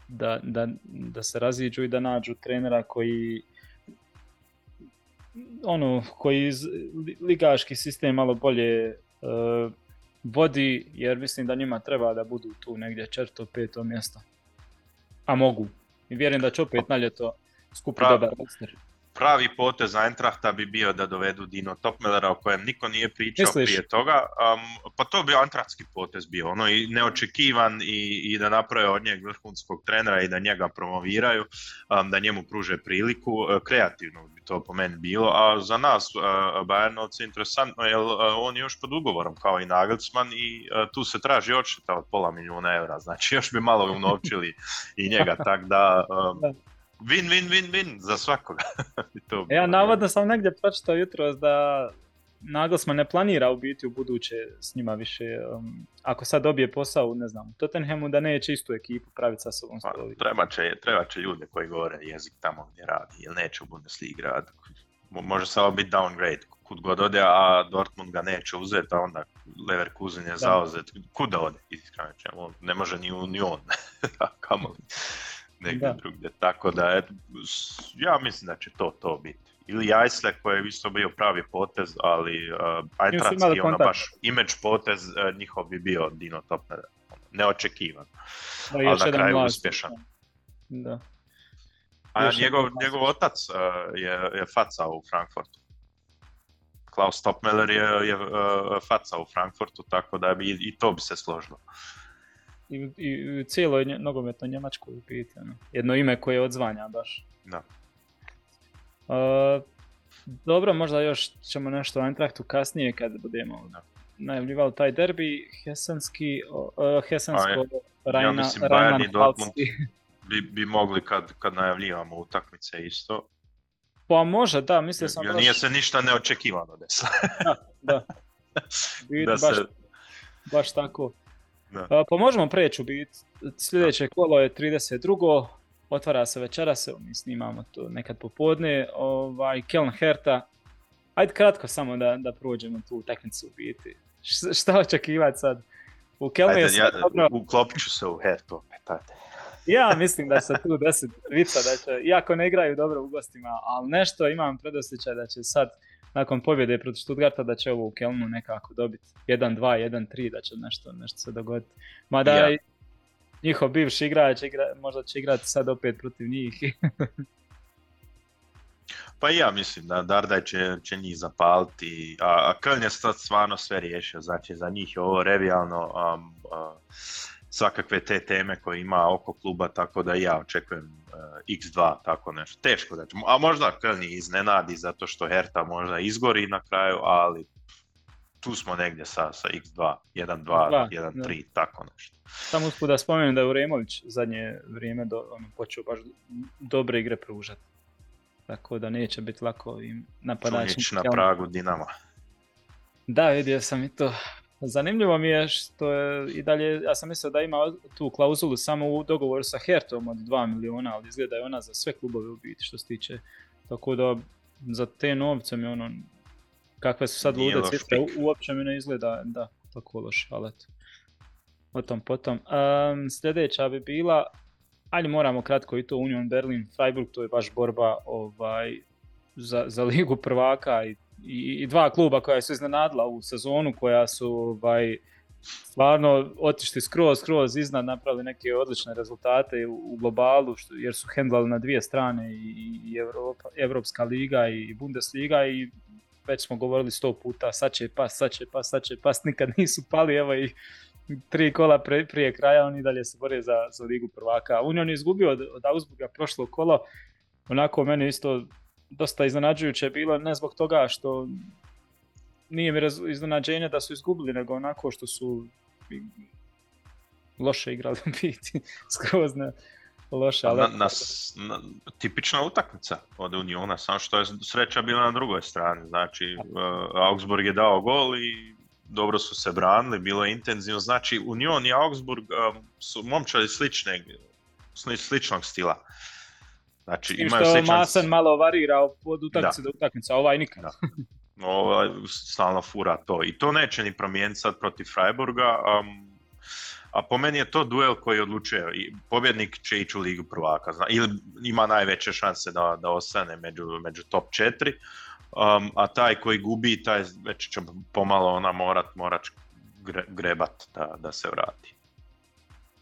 da, da, da se raziđu i da nađu trenera koji ono, koji ligaški sistem malo bolje uh, vodi, jer mislim da njima treba da budu tu negdje četvrto, peto mjesto. A mogu. I vjerujem da će opet na ljeto skupiti dobar roster. Pravi potez Eintrachta bi bio da dovedu Dino Toppmöllera, o kojem niko nije pričao. Misliš? Prije toga. Um, pa to bi eintrachtski potez bio, ono i neočekivan i, i da naprave od njeg vrhunskog trenera i da njega promoviraju, um, da njemu pruže priliku. Kreativno bi to po meni bilo, a za nas uh, Bayernovci interesantno jer uh, on je još pod ugovorom kao i Nagelsmann i uh, tu se traži odšteta od pola milijuna eura, znači još bi malo unovčili i njega, tako da... Um, Win, win, win, win za svakoga. To ja navodno sam negdje pročitao jutros da Nagelsmann ne planira u biti u buduće s njima više. Um, ako sad dobije posao, ne znam, u Tottenhamu, da neće istu ekipu praviti sa sobom. Pa, treba, će, treba će ljude koji govore jezik tamo gdje radi, jer neće u Bundesligi radi. Može samo biti downgrade kud god ode, a Dortmund ga neće uzeti, a onda Leverkusen je zauzet. Kud da ode? Iskreno, ne može ni Union. Kamoli. Negdje drugdje, tako da et, ja mislim da će to to biti. Ili Jajsle koji je isto bio pravi potez, ali uh, Eintrachtski ono baš image potez, uh, njihov bi bio Dino Toppmöller, neočekivan, da, ali na kraju mlađi. Uspješan. Da. A njegov, njegov otac uh, je, je faca u Frankfurtu. Klaus Toppmöller je, je uh, faca u Frankfurtu, tako da bi i to bi se složilo. I, i u cijeloj nje, nogometnoj Njemačkoj pitanje. Jedno ime koje odzvanja baš. Da. E, dobro, možda još ćemo nešto o Eintrachtu kasnije kad budemo najavljivali taj derbi hesenski, uh, hesensko Rajna, ja mislim, Rajnan Bayern i Dortmund bi, bi mogli kad, kad najavljivamo utakmice isto. Pa može, da, mislio sam... Jo, nije baš... se ništa neočekivano desilo. Da, da. I, da baš, se... baš tako. Da. Pa možemo preći u bit, sljedeće kolo je trideset drugo otvara se večeras, mi snimamo to nekad popodne, ovaj, Köln Hertha, ajde kratko samo da, da prođemo tu utakmicu u biti, Š, šta očekivati sad, u Kölnu je sad dobro... Ja, uklopit ću se u Hertha opet, ja mislim da se tu deset vica, da će, iako ne igraju dobro u gostima, ali nešto imam predosjećaj da će sad, nakon pobjede protiv Stuttgarta, da će ovo u Kölnu nekako dobiti jedan dva, jedan tri, da će nešto, nešto se dogoditi. Mada ja. Njihov bivši igrač igra, možda će igrati sad opet protiv njih. Pa ja mislim da Dardaj će, će njih zapaliti, a, a Köln je sad stvarno sve riješio, znači za njih je ovo revijalno um, uh, svakakve te teme koje ima oko kluba, tako da ja očekujem iks dva, tako nešto. Teško da ćemo, a možda Köln iznenadi zato što Hertha možda izgori na kraju, ali tu smo negdje sa, sa iks dva, jedan dva, jedan tri, tako nešto. Samo usput da spomenem da je Uremović zadnje vrijeme do, ono, počeo baš dobre igre pružati, tako da neće biti lako im napadačima. Čunić na pragu Dinama. Da, vidio sam i to. Zanimljivo mi je što je i dalje, ja sam mislio da ima tu klauzulu samo u dogovoru sa Hertom od dva milijuna, ali izgleda je ona za sve klubove u biti što se tiče. Tako da za te novce mi ono, kakve su sad lude cifre, uopće mi ne izgleda da tako loše, ali eto. O tom potom. Um, sljedeća bi bila, ali moramo kratko i to Union Berlin, Freiburg, to je baš borba ovaj, za, za ligu prvaka i I dva kluba koja su iznenadila u sezonu, koja su ovaj, stvarno otišli skroz, skroz iznad, napravili neke odlične rezultate u, u globalu, što, jer su hendlali na dvije strane i, i Evropa, Evropska liga i Bundesliga i već smo govorili sto puta, sad će pas, sad će pas, sad će pas, nikad nisu pali, evo i tri kola pre, prije kraja, oni dalje se bore za, za ligu prvaka. Union je izgubio od, od Augsburga prošlo kolo, onako meni isto dosta iznenađujuće je bilo, ne zbog toga što nije mi iznenađenje da su izgubili, nego onako što su loše igrali biti, skroz ne loše. Ali... Na, na, na, tipična utakmica od Uniona, samo što je sreća bila na drugoj strani, znači uh, Augsburg je dao gol i dobro su se branili, bilo je intenzivno, znači Union i Augsburg um, su momčari slične, sličnog stila. Znači, imaju što sličan... Masan malo varirao od utakmice do utakmice, a ovaj nikad. Ovaj stalno fura to. I to neće ni promijeniti sad protiv Freiburga. Um, a po meni je to duel koji odlučuje. I pobjednik će ići u Ligu prvaka. Zna, ili ima najveće šanse da, da ostane među, među top četiri. Um, a taj koji gubi, taj već će pomalo ona morat, morat gre, grebat da, da se vrati.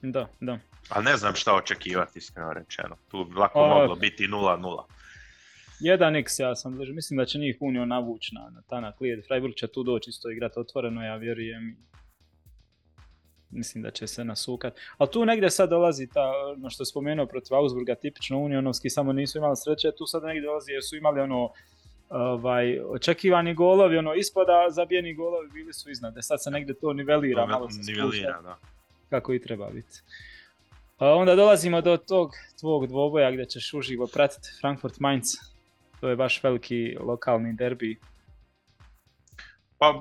Da, da. Ali ne znam šta očekivati, iskreno rečeno. Tu lako o, moglo biti nula nula. jedan iks ja sam bliže. Mislim da će njih Union navući na, na tanak lijed. Freiburg će tu doći isto igrati otvoreno, ja vjerujem. Mislim da će se nasukati. Ali tu negdje sad dolazi, ta, ono što je spomenuo protiv Augsburga, tipično unionovski, samo nisu imali sreće. Tu sad negdje dolazi jer su imali ono ovaj, očekivani golovi, ono ispada zabijeni golovi bili su iznad. Sad se negdje to nivelira, to malo se spušta kako i treba biti. A onda dolazimo do tog tvog dvoboja gdje ćeš uživo pratiti Frankfurt Mainz. To je baš veliki lokalni derbi. Pa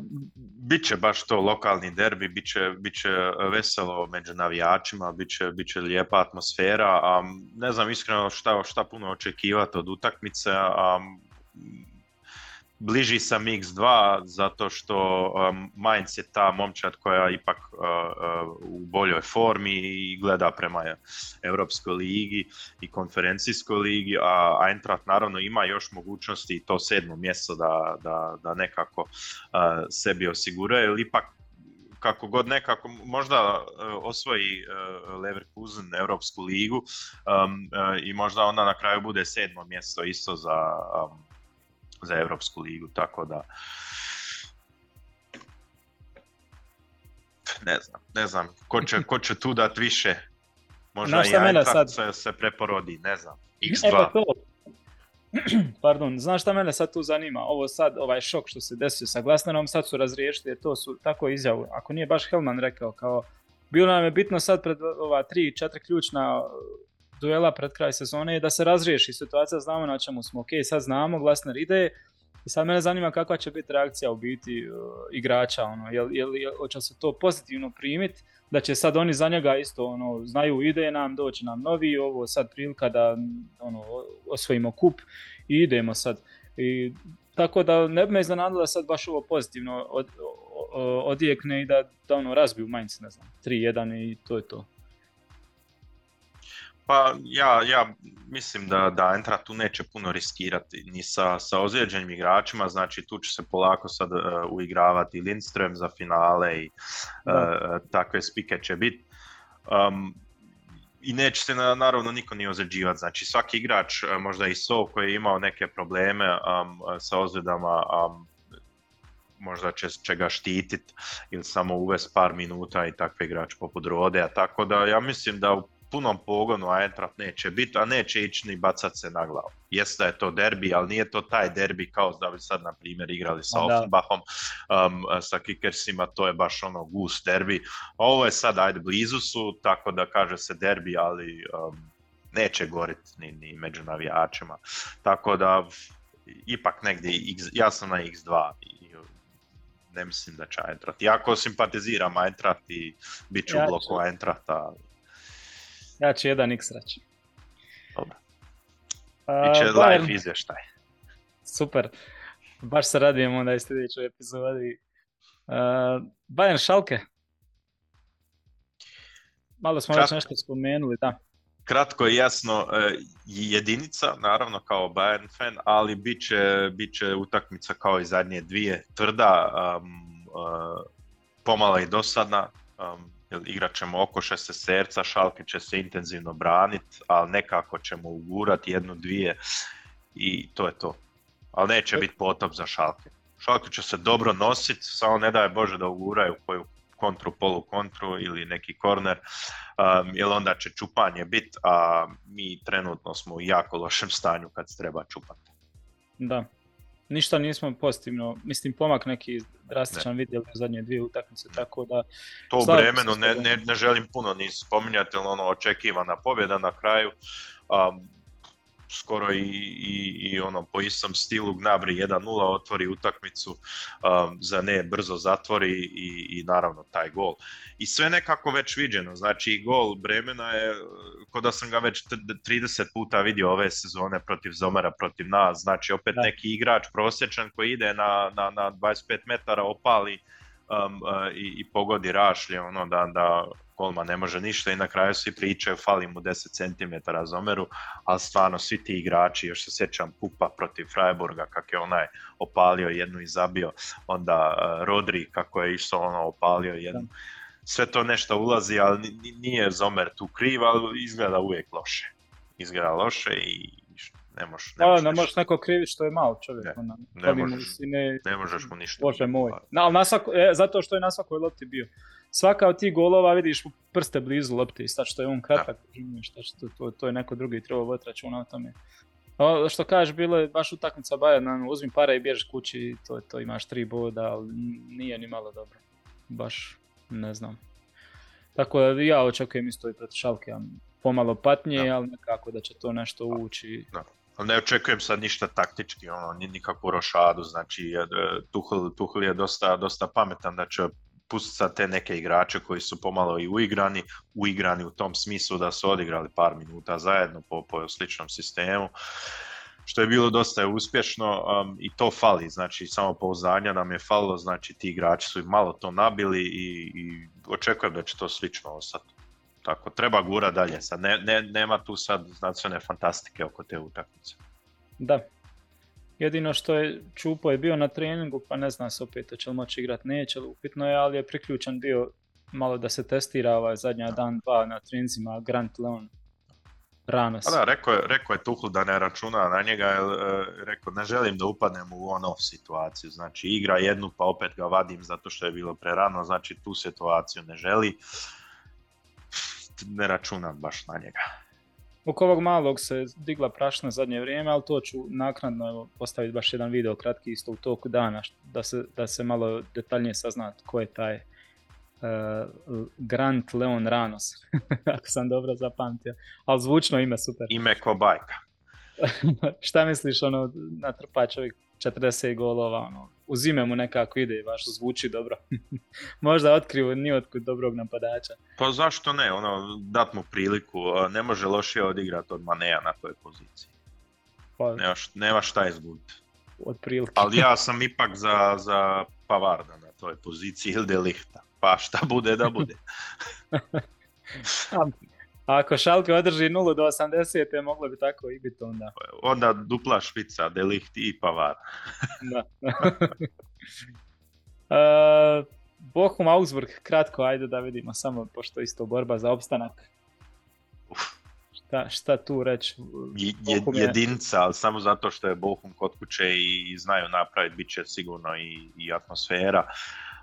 bit će baš to lokalni derbi, bit će, bit će veselo među navijačima, bit će, bit će lijepa atmosfera. Um, ne znam iskreno šta, šta puno očekivati od utakmice. Um, bliži sam iks dva zato što um, Mainz je ta momčad koja ipak uh, uh, u boljoj formi i gleda prema Europskoj ligi i konferencijskoj ligi, a Eintracht naravno ima još mogućnosti i to sedmo mjesto da, da, da nekako uh, sebi osiguraju, ili ipak kako god nekako možda osvoji Leverkusen Europsku ligu um, i možda onda na kraju bude sedmo mjesto isto za um, za Europsku ligu, tako da ne znam, ne znam, ko će, ko će tu dati više, možda i Eintracht se, se preporodi, ne znam, iks dva. E pa to. Pardon, znaš šta mene sad tu zanima, ovo sad, ovaj šok što se desio sa Glasnerom, sad su razriješili, jer to su tako izjavu, ako nije baš Helman rekao, kao, bilo nam je bitno sad pred ova tri, četiri ključna duela pred kraj sezone je da se razriješi situacija, znamo na čemu smo, ok, sad znamo, Glasner ide i sad mene zanima kakva će biti reakcija u biti uh, igrača, ono, jel, jel, jel, hoće se to pozitivno primiti, da će sad oni za njega isto, ono, znaju ide nam, doći nam novi, ovo sad prilika da ono, osvojimo kup i idemo sad. I, tako da ne bi me iznenadilo da sad baš ovo pozitivno od, odjekne i da, da ono, razbiju Mainz, ne znam, tri jedan i to je to. Pa ja, ja mislim da, da Eintracht tu neće puno riskirati ni sa, sa ozlijeđenim igračima, znači tu će se polako sad uh, uigravati Lindström za finale i uh, takve spike će biti. Um, I neće se na, naravno niko ni ozlijeđivati, znači svaki igrač, možda i Sov koji je imao neke probleme um, sa ozljedama, um, možda će, će ga štititi ili samo uvesti par minuta i takve igrač poput Rodea, tako da ja mislim da u punom pogonu Eintracht neće biti, a neće ići ni bacati se na glavu. Jeste je to derbi, ali nije to taj derbi kao da bi sad, na primjer, igrali sa Offenbachom, um, sa Kickersima, to je baš ono gust derbi. Ovo je sad, ajde, blizu su, tako da kaže se derbi, ali um, neće goriti ni, ni među navijačima. Tako da, ipak negdje, ja sam na iks dva. ne mislim da će Eintracht. Jako simpatiziram Eintracht i bit ću ja u bloku Eintrachta. Ja ću jedan X reći. Dobro. Biće uh, live izvještaj. Super. Baš se radujemo onda i sljedećoj epizodi. Uh, Bayern Schalke. Malo smo već nešto spomenuli, da. Kratko i jasno, jedinica, naravno kao Bayern fan, ali bit će, bit će utakmica kao i zadnje dvije, tvrda, um, uh, pomala i dosadna, um, igrat ćemo oko šeste serca, Schalke će se intenzivno braniti, ali nekako ćemo ugurati jednu, dvije i to je to. Ali neće biti potop za Schalke. Schalke će se dobro nositi, samo ne daj Bože da uguraju koju kontru, polu kontru ili neki korner, um, jer onda će čupanje biti, a mi trenutno smo u jako lošem stanju kad se treba čupati. Da, ništa nismo pozitivno, mislim pomak neki drastičan ne. vidjeli u zadnje dvije utakmice, tako da... To u Bremenu ne, ne, ne želim puno ni spominjati, ali ono očekivana pobjeda na kraju, um, skoro i, i, i ono po istom stilu Gnabri jedan nula otvori utakmicu, um, za ne brzo zatvori i, i naravno taj gol. I sve nekako već viđeno, znači i gol Bremena je, ko da sam ga već trideset puta vidio ove sezone protiv Zomera, protiv nas, znači opet da. neki igrač prosječan koji ide na, na, na dvadeset pet metara, opali um, uh, i, i pogodi rašlje, ono da... da golman ne može ništa i na kraju svi pričaju fali mu deset centimetara Zomeru, ali stvarno svi ti igrači, još se sjećam Pupa protiv Freiburga kak je onaj opalio jednu i zabio, onda uh, Rodri kako je išao ono opalio jednu, sve to nešto ulazi, ali nije Zomer tu kriv, ali izgleda uvijek loše, izgleda loše i ne možeš ne, ne možeš neko kriviti što je malo čovjek, ne, ona, ne, možeš, ne, ne možeš mu ništa, Bože moj, no, ali na svako, e, zato što je na svakoj lopti bio. Svaka od tih golova vidiš prste blizu lopte i sad što je on kratak, šta što, to, to je neko drugi trebao voditi računa o tome. O, što kažeš, bilo je baš utakmica Bayern, uzmi pare i bježi kući, to, to imaš tri boda, ali nije ni malo dobro. Baš ne znam. Tako da ja očekujem isto i protiv Schalke, pomalo patnje, da. ali nekako da će to nešto ući. Da. Ne očekujem sad ništa taktički, ono, nikakvu rošadu, znači Tuhl, Tuhl je dosta, dosta pametan da će pustiti sad te neke igrače koji su pomalo i uigrani, uigrani u tom smislu da su odigrali par minuta zajedno po, po sličnom sistemu, što je bilo dosta uspješno, um, i to fali, znači samo pouzdanja nam je falilo, znači ti igrači su malo to nabili i, i očekujem da će to slično ostati. Tako, treba gura dalje, sad ne, ne, nema tu sad znanstvene fantastike oko te utakmice. Da. Jedino što je Čupo je bio na treningu, pa ne zna se opet će li moći igrati, neće, upitno je, ali je priključen bio malo da se testira ovaj zadnja dan, dva na trenizima, Grant Leon rano se. Da, rekao je, rekao je Tuhl da ne računa na njega, jer rekao ne želim da upadnem u on-off situaciju, znači igra jednu pa opet ga vadim zato što je bilo prerano, znači tu situaciju ne želi, ne računam baš na njega. Uk ovog malog se digla prašna zadnje vrijeme, ali to ću naknadno postaviti baš jedan video kratki isto u toku dana, da se, da se malo detaljnije sazna ko je taj uh, Grant Leon Ranos, ako sam dobro zapamtio, ali zvučno ime super. Ime ko bajka. Šta misliš, ono, natrpa čovjek četrdeset golova, ono, uz ime mu nekako ide i baš zvuči dobro. Možda otkriju ni otkud dobrog napadača. Pa zašto ne, ono, dat mu priliku, ne može lošije odigrati od Maneja na toj poziciji. Pa... Nemaš, nemaš šta izgubiti. Ali ja sam ipak za, za Pavarda na toj poziciji ili De Lichta, pa šta bude da bude. A ako Schalke održi nulu do osamdeset, moglo bi tako i biti onda. Onda dupla špica, De Ligt i Pavar. Da. uh, Bochum, Augsburg, kratko, ajde da vidimo samo, pošto isto borba za opstanak. Šta, šta tu reći? Je, jedinca, ali samo zato što je Bochum kod kuće i, i znaju napraviti, bit će sigurno i, i atmosfera.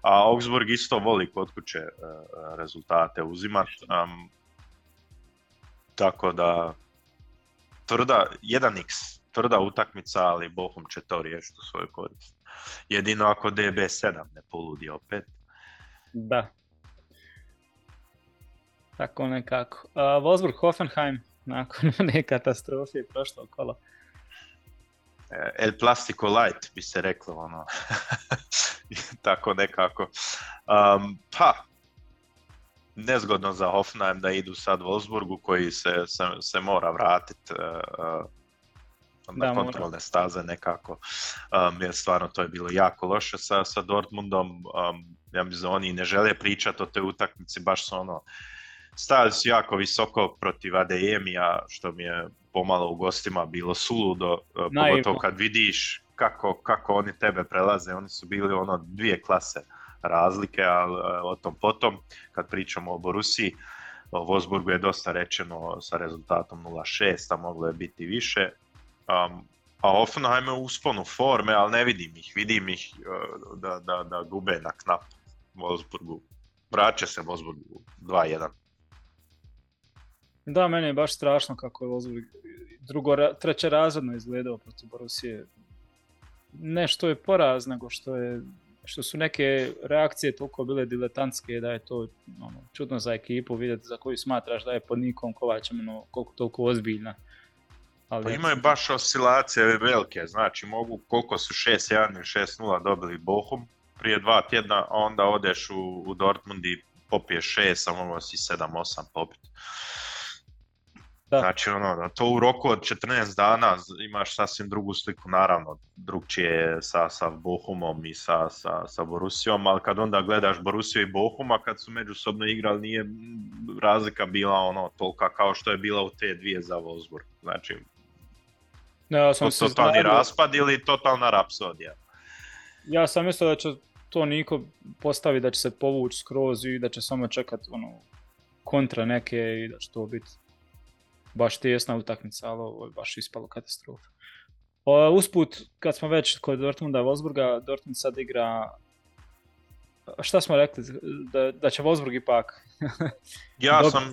A Augsburg isto voli kod kuće uh, rezultate uzimati. Um, Tako da, tvrda, jedan iks, tvrda utakmica, ali Bochum će to riješiti u svoju korist. Jedino ako D B sedam ne poludi opet. Da. Tako nekako. Uh, Wolfsburg, Hoffenheim, nakon one katastrofe prošlo kola. El Plastico Light bi se reklo, ono, tako nekako. Um, pa, nezgodno za Hoffenheim da idu sad Wolfsburgu koji se, se, se mora vratiti uh, na da, kontrolne mora. staze nekako. Um, jer stvarno to je bilo jako loše sa, sa Dortmundom. Um, ja mislim, oni ne žele pričati o toj utakmici, baš su ono, stali su jako visoko protiv A D M-a, što mi je pomalo u gostima bilo suludo, naivno. Pogotovo kad vidiš kako, kako oni tebe prelaze, oni su bili ono dvije klase razlike, ali o tom potom, kad pričamo o Borusiji, o Wolfsburgu je dosta rečeno sa rezultatom nula šest, a moglo je biti više, um, a Hoffenheim je u usponu forme, ali ne vidim ih, vidim ih da, da, da gube na knap Wolfsburgu, vraća se Wolfsburgu dva jedan. Da, meni je baš strašno kako je Wolfsburg drugo, treće razredno izgledao protiv Borusije. Ne što je poraz, nego što, je, što su neke reakcije toliko bile diletantske da je to ono, čudno za ekipu vidjeti za koju smatraš da je pod Nikom Kovačem ono, koliko toliko ozbiljna. Ali... Pa imaju baš oscilacije velike, znači mogu koliko su šest jedan ili šest nula dobili Bochum prije dva tjedna, a onda odeš u, u Dortmund i popiješ šest, a mogu si sedam osam popiti. Da. Znači, ono, to u roku od četrnaest dana imaš sasvim drugu sliku, naravno, drugčije je sa, sa Bohumom i sa, sa, sa Borussijom, ali kad onda gledaš Borussiju i Bohuma, kad su međusobno igrali, nije razlika bila ono tolika kao što je bila u te dvije za Wolfsburg. Znači, ja sam to, se totalni zdradio. Raspad ili totalna rapsodija. Ja sam mislio da će to niko postavi, da će se povući skroz i da će samo čekati ono, kontra neke i da će to biti baš tijesna utakmica, ali ovo je baš ispalo katastrofa. Uh, usput, kad smo već kod Dortmunda i Wolfsburga, Dortmund sad igra... Šta smo rekli? Da, da će Wolfsburg ipak... ja Dok... sam...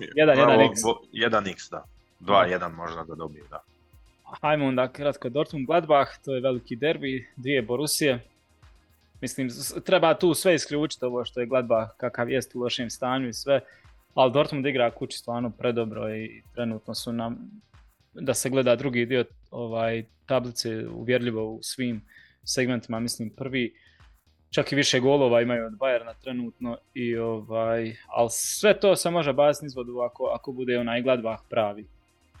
jedan x, da. dva jedan možda da dobije, da. Ajmo onda kratko Dortmund Gladbach, to je veliki derbi, dvije Borusije. Mislim, treba tu sve isključiti ovo što je Gladbach, kakav jest u lošem stanju i sve. Ali Dortmund igra kući stvarno predobro i trenutno su nam, da se gleda drugi dio ovaj, tablice, uvjerljivo u svim segmentima, mislim prvi, čak i više golova imaju od Bayerna trenutno, i ovaj, ali sve to se može baciti izvodu ako, ako bude onaj Gladbach pravi,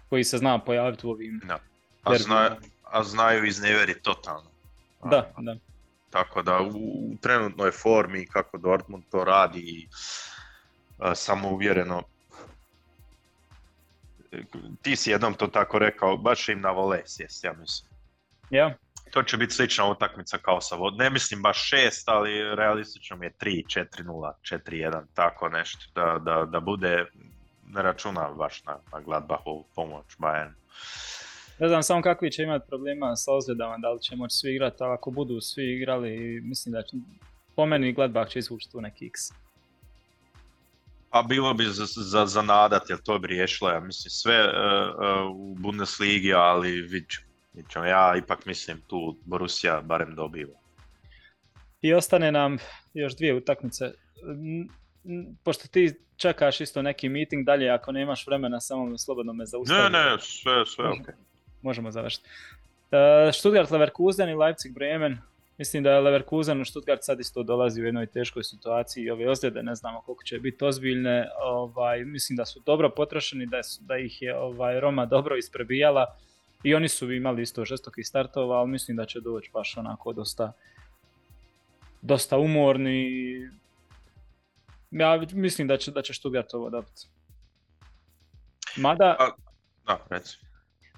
koji se zna pojaviti u ovim ja. a, zna, a znaju izneveriti totalno. A, da, da. Tako da u, u trenutnoj formi kako Dortmund to radi i samouvjereno. Ti si jednom to tako rekao, baš im na vole sjest, ja mislim. Yeah. To će biti slična utakmica kao sa Vod. Ne mislim baš šest, ali realistično mi je tri četiri nula, četiri jedan, tako nešto. Da, da, da bude, ne računam baš na, na Gladbachovu pomoć Bayern. Ne znam samo kakvi će imati problema sa ozljedama, da li će moći svi igrati, ali ako budu svi igrali, mislim da će, po meni Gladbach će izvući tu neki X. A bilo bi za, za, za nadat, jer to bi riješilo, ja mislim, sve uh, uh, u Bundesligi, ali vidit ćemo, vidit ćemo. Ja ipak mislim tu Borussia barem dobiva. I ostane nam još dvije utakmice. N- n- pošto ti čekaš isto neki meeting dalje, ako nemaš vremena, samo slobodno me zaustavi. Ne, ne, sve, sve okej. Okay. Možemo završiti. Uh, Stuttgart Leverkusen i Leipzig Bremen. Mislim da je Leverkusen u Stuttgart sad isto dolazi u jednoj teškoj situaciji i ove ozljede, ne znamo koliko će biti ozbiljne. Ovaj, mislim da su dobro potrošeni, da, su, da ih je ovaj, Roma dobro isprebijala i oni su imali isto žestoki startova, ali mislim da će doći baš onako dosta, dosta umorni. Ja mislim da će, da će Stuttgart ovo dobiti. Mada... A, da, recimo.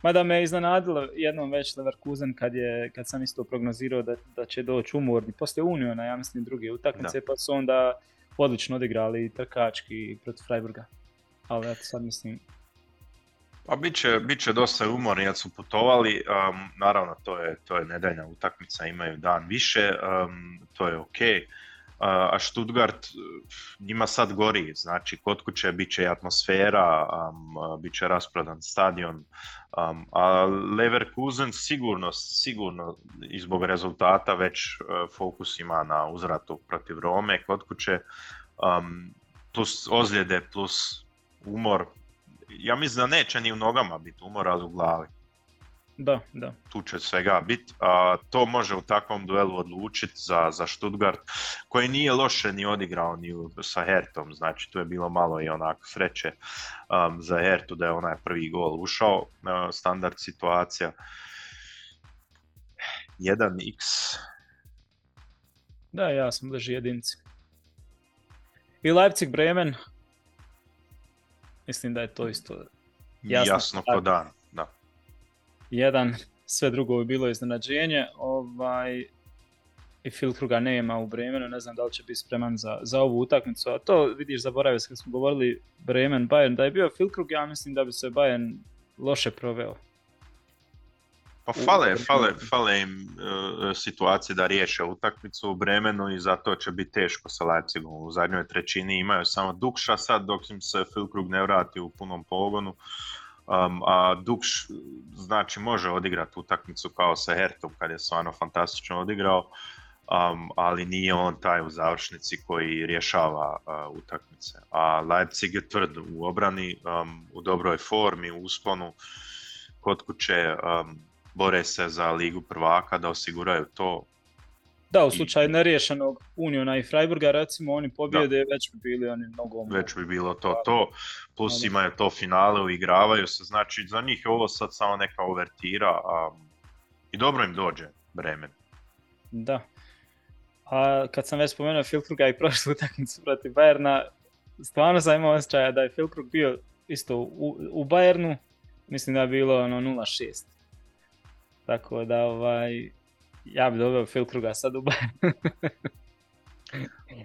Mada me je iznenadilo jednom već Leverkusen kad, je, kad sam isto prognozirao da, da će doći umorni. Poslije Uniona, ja mislim, druge utakmice, da. Pa su onda odlično odigrali trkački protiv Freiburga. Ali ja to sad mislim... Pa bit će, bit će dosta umorni jer su putovali. Um, naravno, to je, to je nedeljna utakmica, imaju dan više, um, to je ok. Uh, a Stuttgart njima sad gori, znači kod kuće bit će atmosfera, um, bit će rasprodan stadion, um, a Leverkusen sigurno, sigurno i zbog rezultata već uh, fokus ima na uzvratu protiv Rome kod kuće, um, plus ozljede, plus umor. Ja mislim da neće ni u nogama biti umor, ali u glavi. Da, da. Tu će svega biti. To može u takvom duelu odlučiti za, za Stuttgart, koji nije loše ni odigrao ni u, sa Hertom. Znači, tu je bilo malo i onako sreće um, za Hertu da je onaj prvi gol ušao. Uh, standard situacija. jedan iks. Da, ja sam bliži jedinci. I Leipzig Bremen. Mislim da je to isto jasno. Jasno ko dan. Jedan, sve drugo bi bilo iznenađenje. Ovaj, i Filkruga nema u Bremenu, ne znam da li će biti spreman za, za ovu utakmicu. A to vidiš, zaboravio sam kad smo govorili Bremen, Bayern, da je bio Filkrug, ja mislim da bi se Bayern loše proveo. Pa fale, fale, fale im uh, situacije da riješe utakmicu u Bremenu i zato će biti teško sa Leipzigom. U zadnjoj trećini imaju samo Dukša sad dok im se Filkrug ne vrati u punom pogonu. Um, a Dukš znači može odigrati utakmicu kao sa Hertom kad je stvarno fantastično odigrao, um, ali nije on taj u završnici koji rješava uh, utakmice. A Leipzig je tvrd u obrani, um, u dobroj formi, u usponu, kod kuće, um, bore se za Ligu prvaka da osiguraju to. Da, u slučaju neriješenog Uniona i Freiburga, recimo, oni pobjede, da. već bi bili oni mnogo... Već bi bilo to to, plus ali... imaju to finale, uigravaju se, znači za njih je ovo sad samo neka uvertira, a... i dobro im dođe Bremen. Da. A kad sam već spomenuo Filkruga i prošlu utakmicu protiv Bayerna, stvarno sam imao osjećaja da je Filkrug bio isto u, u Bayernu, mislim da je bilo ono nula šest. Tako da, ovaj... ja bi doveo Filkruga sad u Bayern.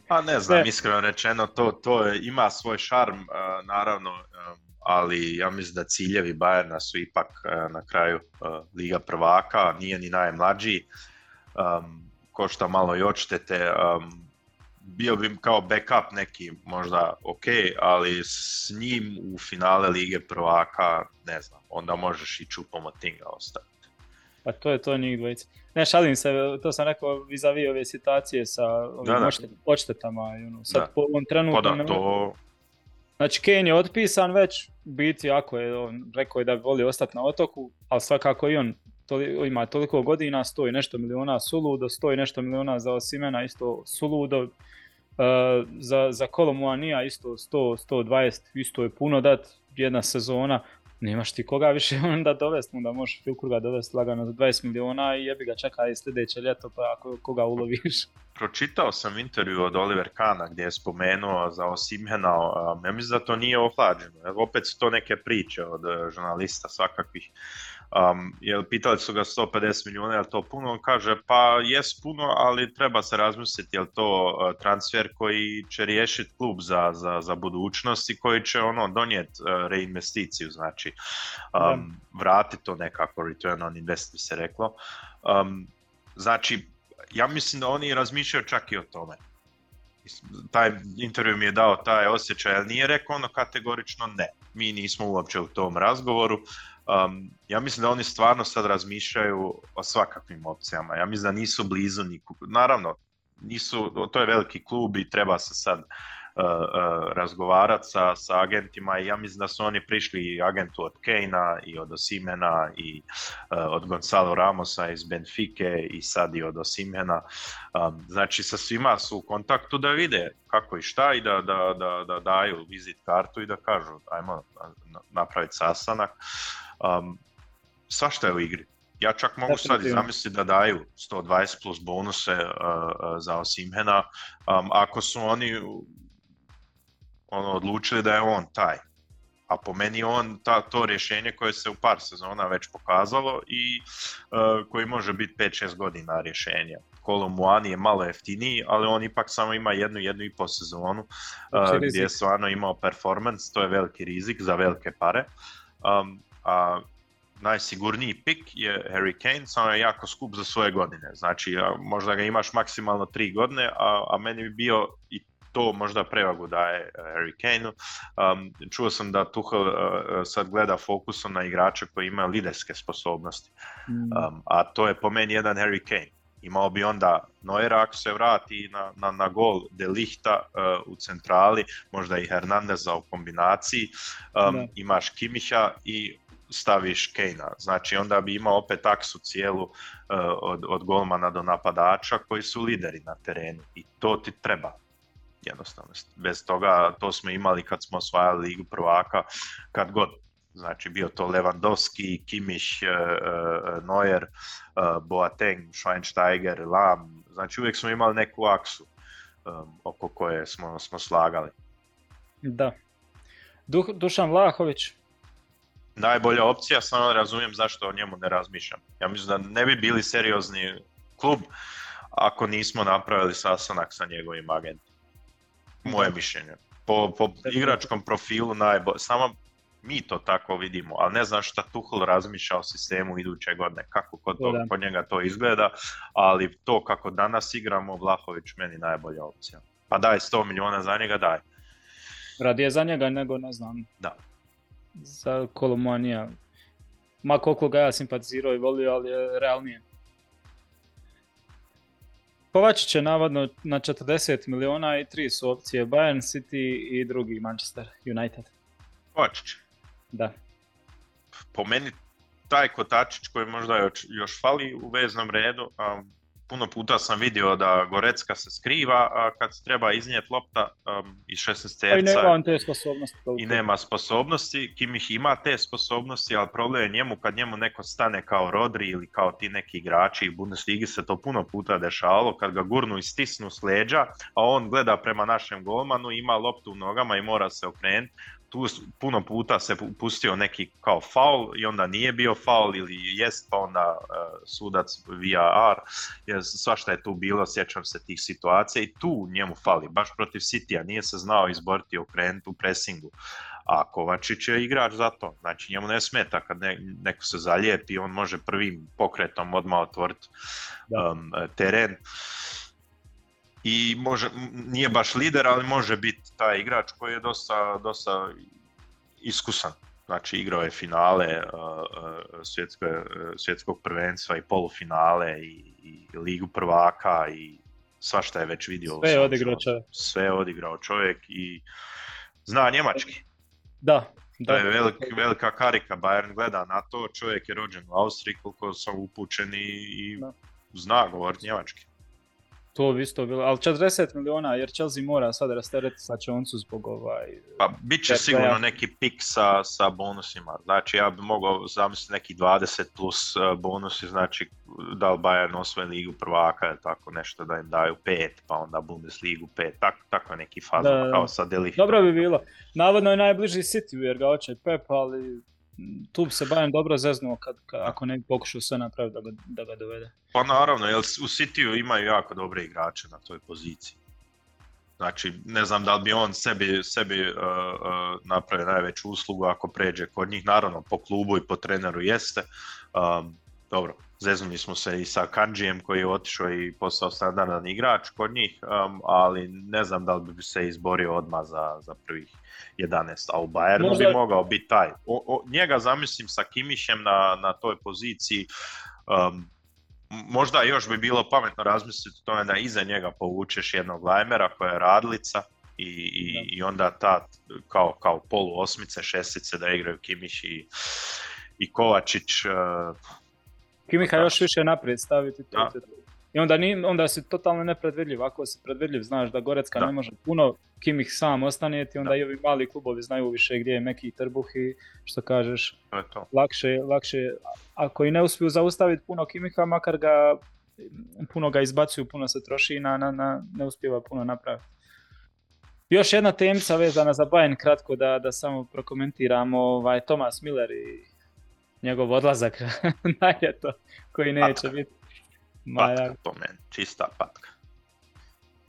Pa ne znam, iskreno rečeno, to, to je, ima svoj šarm, uh, naravno, um, ali ja mislim da ciljevi Bayerna su ipak uh, na kraju uh, Liga prvaka, nije ni najmlađiji, um, košta malo i odštete, um, bio bi kao backup neki možda ok, ali s njim u finale Lige prvaka, ne znam, onda možeš i Čupomotinga ostaviti. Pa to je to njih dvojica. Ne, šalim se, to sam rekao vis-a-vis ove situacije sa ovim da, da. odštetama. Ono, sad da. po ovom trenutku... Pa da, to... Znači, Kane je otpisan već, biti ako je on rekao je da voli ostati na otoku, ali svakako i on toli, ima toliko godina, stoji nešto miliona suludo, stoji nešto miliona za Osimena, isto suludo, uh, za, za Kolomuanija isto sto dvadeset, isto je puno dat, jedna sezona. Nemaš ti koga više onda dovesti, onda možeš Filkruga dovesti lagano za dvadeset miliona i jebi ga čekaj sljedeće ljeto pa ako koga uloviš. Pročitao sam intervju od Oliver Kahna gdje je spomenuo za Osimhena, ja mislim da to nije ohlađeno, opet su to neke priče od žurnalista svakakvih, um, jer pitali su ga sto pedeset miliona je li to puno, on kaže pa jes puno ali treba se razmisliti je li to transfer koji će riješiti klub za, za, za budućnost i koji će ono donijeti reinvesticiju, znači um, vratiti to nekako, return on investment se reklo, um, znači ja mislim da oni razmišljaju čak i o tome. Taj intervju mi je dao taj osjećaj, ali nije rekao ono kategorično ne. Mi nismo uopće u tom razgovoru. Um, ja mislim da oni stvarno sad razmišljaju o svakakvim opcijama. Ja mislim da nisu blizu nikog. Naravno, nisu, to je veliki klub i treba se sad uh, uh, razgovarati sa, sa agentima. I ja mislim da su oni prišli i agentu od Kejna, i od Osimena, i uh, od Gonzalo Ramosa iz Benfike, i sad i od Osimena. Um, znači sa svima su u kontaktu da vide kako i šta i da, da, da, da daju vizit kartu i da kažu ajmo napraviti sastanak. Um, svašta je u igri. Ja čak mogu sad i zamisliti da daju sto dvadeset plus bonuse uh, uh, za Osimhena, um, ako su oni ono, odlučili da je on taj. A po meni on ta, to rješenje koje se u par sezona već pokazalo i uh, koji može biti pet šest godina rješenja. Kolomuani je malo jeftiniji, ali on ipak samo ima jednu, jednu i po sezonu uh, gdje je stvarno imao performance, to je veliki rizik za velike pare. Um, a najsigurniji pik je Harry Kane, samo je jako skup za svoje godine. Znači, možda ga imaš maksimalno tri godine, a, a meni bi bio i to možda prevagu daje Harry Kaneu. Um, čuo sam da Tuchel uh, sad gleda fokusom na igrače koji imaju liderske sposobnosti, um, a to je po meni jedan Harry Kane. Imao bi onda Neuera ako se vrati na, na, na gol, De Lichta uh, u centrali, možda i Hernandeza u kombinaciji, um, imaš Kimića i staviš Kane-a. Znači onda bi imao opet aksu cijelu uh, od, od golmana do napadača koji su lideri na terenu i to ti treba. Jednostavno, bez toga, to smo imali kad smo osvajali Ligu prvaka, kad god, znači bio to Lewandowski, Kimmich, Neuer, Boateng, Schweinsteiger, Lam, znači uvijek smo imali neku aksu oko koje smo, smo slagali. Da. Du, Dušan Vlahović. Najbolja opcija, samo razumijem zašto o njemu ne razmišljam. Ja mislim da ne bi bili seriozni klub ako nismo napravili sastanak sa njegovim agentom. Moje mišljenje. Po, po igračkom profilu najbolje. Samo mi to tako vidimo, ali ne znam šta Tuchel razmišlja o sistemu iduće godine, kako kod to, po njega to izgleda, ali to kako danas igramo, Vlahović meni najbolja opcija. Pa daj sto milijuna za njega, daj. Radije za njega nego, ne znam, da. Za Kolomanija. Ma koliko ga ja simpatizirao i volio, ali je realnije. Kovačić je navodno na četrdeset milijuna i tri su opcije, Bayern, City i drugi Manchester United. Kovačić? Da. Po meni taj kotačić koji možda još, još fali u veznom redu, a, puno puta sam vidio da Gorecka se skriva a, kad se treba iznijeti lopta a, iz šesnaesterca. I nema on te sposobnosti. Toliko. I nema sposobnosti, Kimmich ima te sposobnosti, ali problem je njemu kad njemu neko stane kao Rodri ili kao ti neki igrači, u Bundesligi se to puno puta dešavalo, kad ga gurnu i stisnu s leđa, a on gleda prema našem golmanu, ima loptu u nogama i mora se okrenuti. Tu puno puta se pustio neki kao faul i onda nije bio faul ili jest pa onda uh, sudac V A R, jer svašta je tu bilo, sjećam se tih situacija i tu njemu fali, baš protiv Citya nije se znao izboriti okrenuti u presingu, a Kovačić je igrač za to, znači njemu ne smeta kad ne, neko se zalijepi, on može prvim pokretom odmah otvoriti um, teren. I može, nije baš lider, ali može biti taj igrač koji je dosta, dosta iskusan. Znači igrao je finale svjetsko, svjetskog prvenstva i polufinale i, i ligu prvaka i svašta je već vidio. Sve je odigrao čovjek. Sve je odigrao čovjek i zna njemački. Da. Da, to je velik, velika karika, Bayern gleda na to, čovjek je rođen u Austriji koliko sam upućen i, i zna govoriti njemački. To bi isto bilo, ali četrdeset milijuna, jer Chelsea mora sad rasteretiti sa Čoncu zbog ovaj... Pa bit će P P A. Sigurno neki pik sa, sa bonusima, znači ja bi mogao zamisliti neki dvadeset plus bonusi, znači da li Bayern osvoji ligu prvaka ili tako nešto, da im daju pet, pa onda Bundesligu pet, tak, tako neki faza da, kao sa Delihtom. Dobro bi bilo, navodno je najbliži City jer ga hoće Pep, ali... Tu bi se Bayern dobro zeznuo kad, kad, ako ne pokušao sve napraviti da ga, da ga dovede. Pa naravno, jer u Cityu imaju jako dobre igrače na toj poziciji. Znači, ne znam da li bi on sebi, sebi uh, uh, napravio najveću uslugu ako pređe kod njih. Naravno, po klubu i po treneru jeste. Um, dobro, zeznuli smo se i sa Kanjijem koji je otišao i postao standardan igrač kod njih, um, ali ne znam da li bi se izborio odmah za, za prvih jedanaest, a u Bayernu možda... bi mogao biti taj. O, o, njega zamislim sa Kimmišem na, na toj poziciji, um, možda još bi bilo pametno razmisliti o tome da iza njega povučeš jednog Lajmera koja je radlica i, i, i onda ta kao, kao polu osmice, šestice da igraju Kimmich i, i Kovačić. Uh, Kimmicha još više naprijed staviti. To i onda, ni, onda si totalno nepredvidljiv, ako si predvidljiv znaš da Gorecka da. Ne može puno, Kimmich sam ostaneti, onda da. I ovi mali klubovi znaju više gdje je meki trbuh i što kažeš, to je to. Lakše, lakše, ako i ne uspiju zaustaviti puno Kimmicha, makar ga puno ga izbacuju, puno se troši i na, na, na, ne uspijeva puno napraviti. Još jedna temca vezana za Bayern, kratko da, da samo prokomentiramo, ovaj, Thomas Müller i njegov odlazak na ljeto koji neće biti. Patka po meni, čista patka.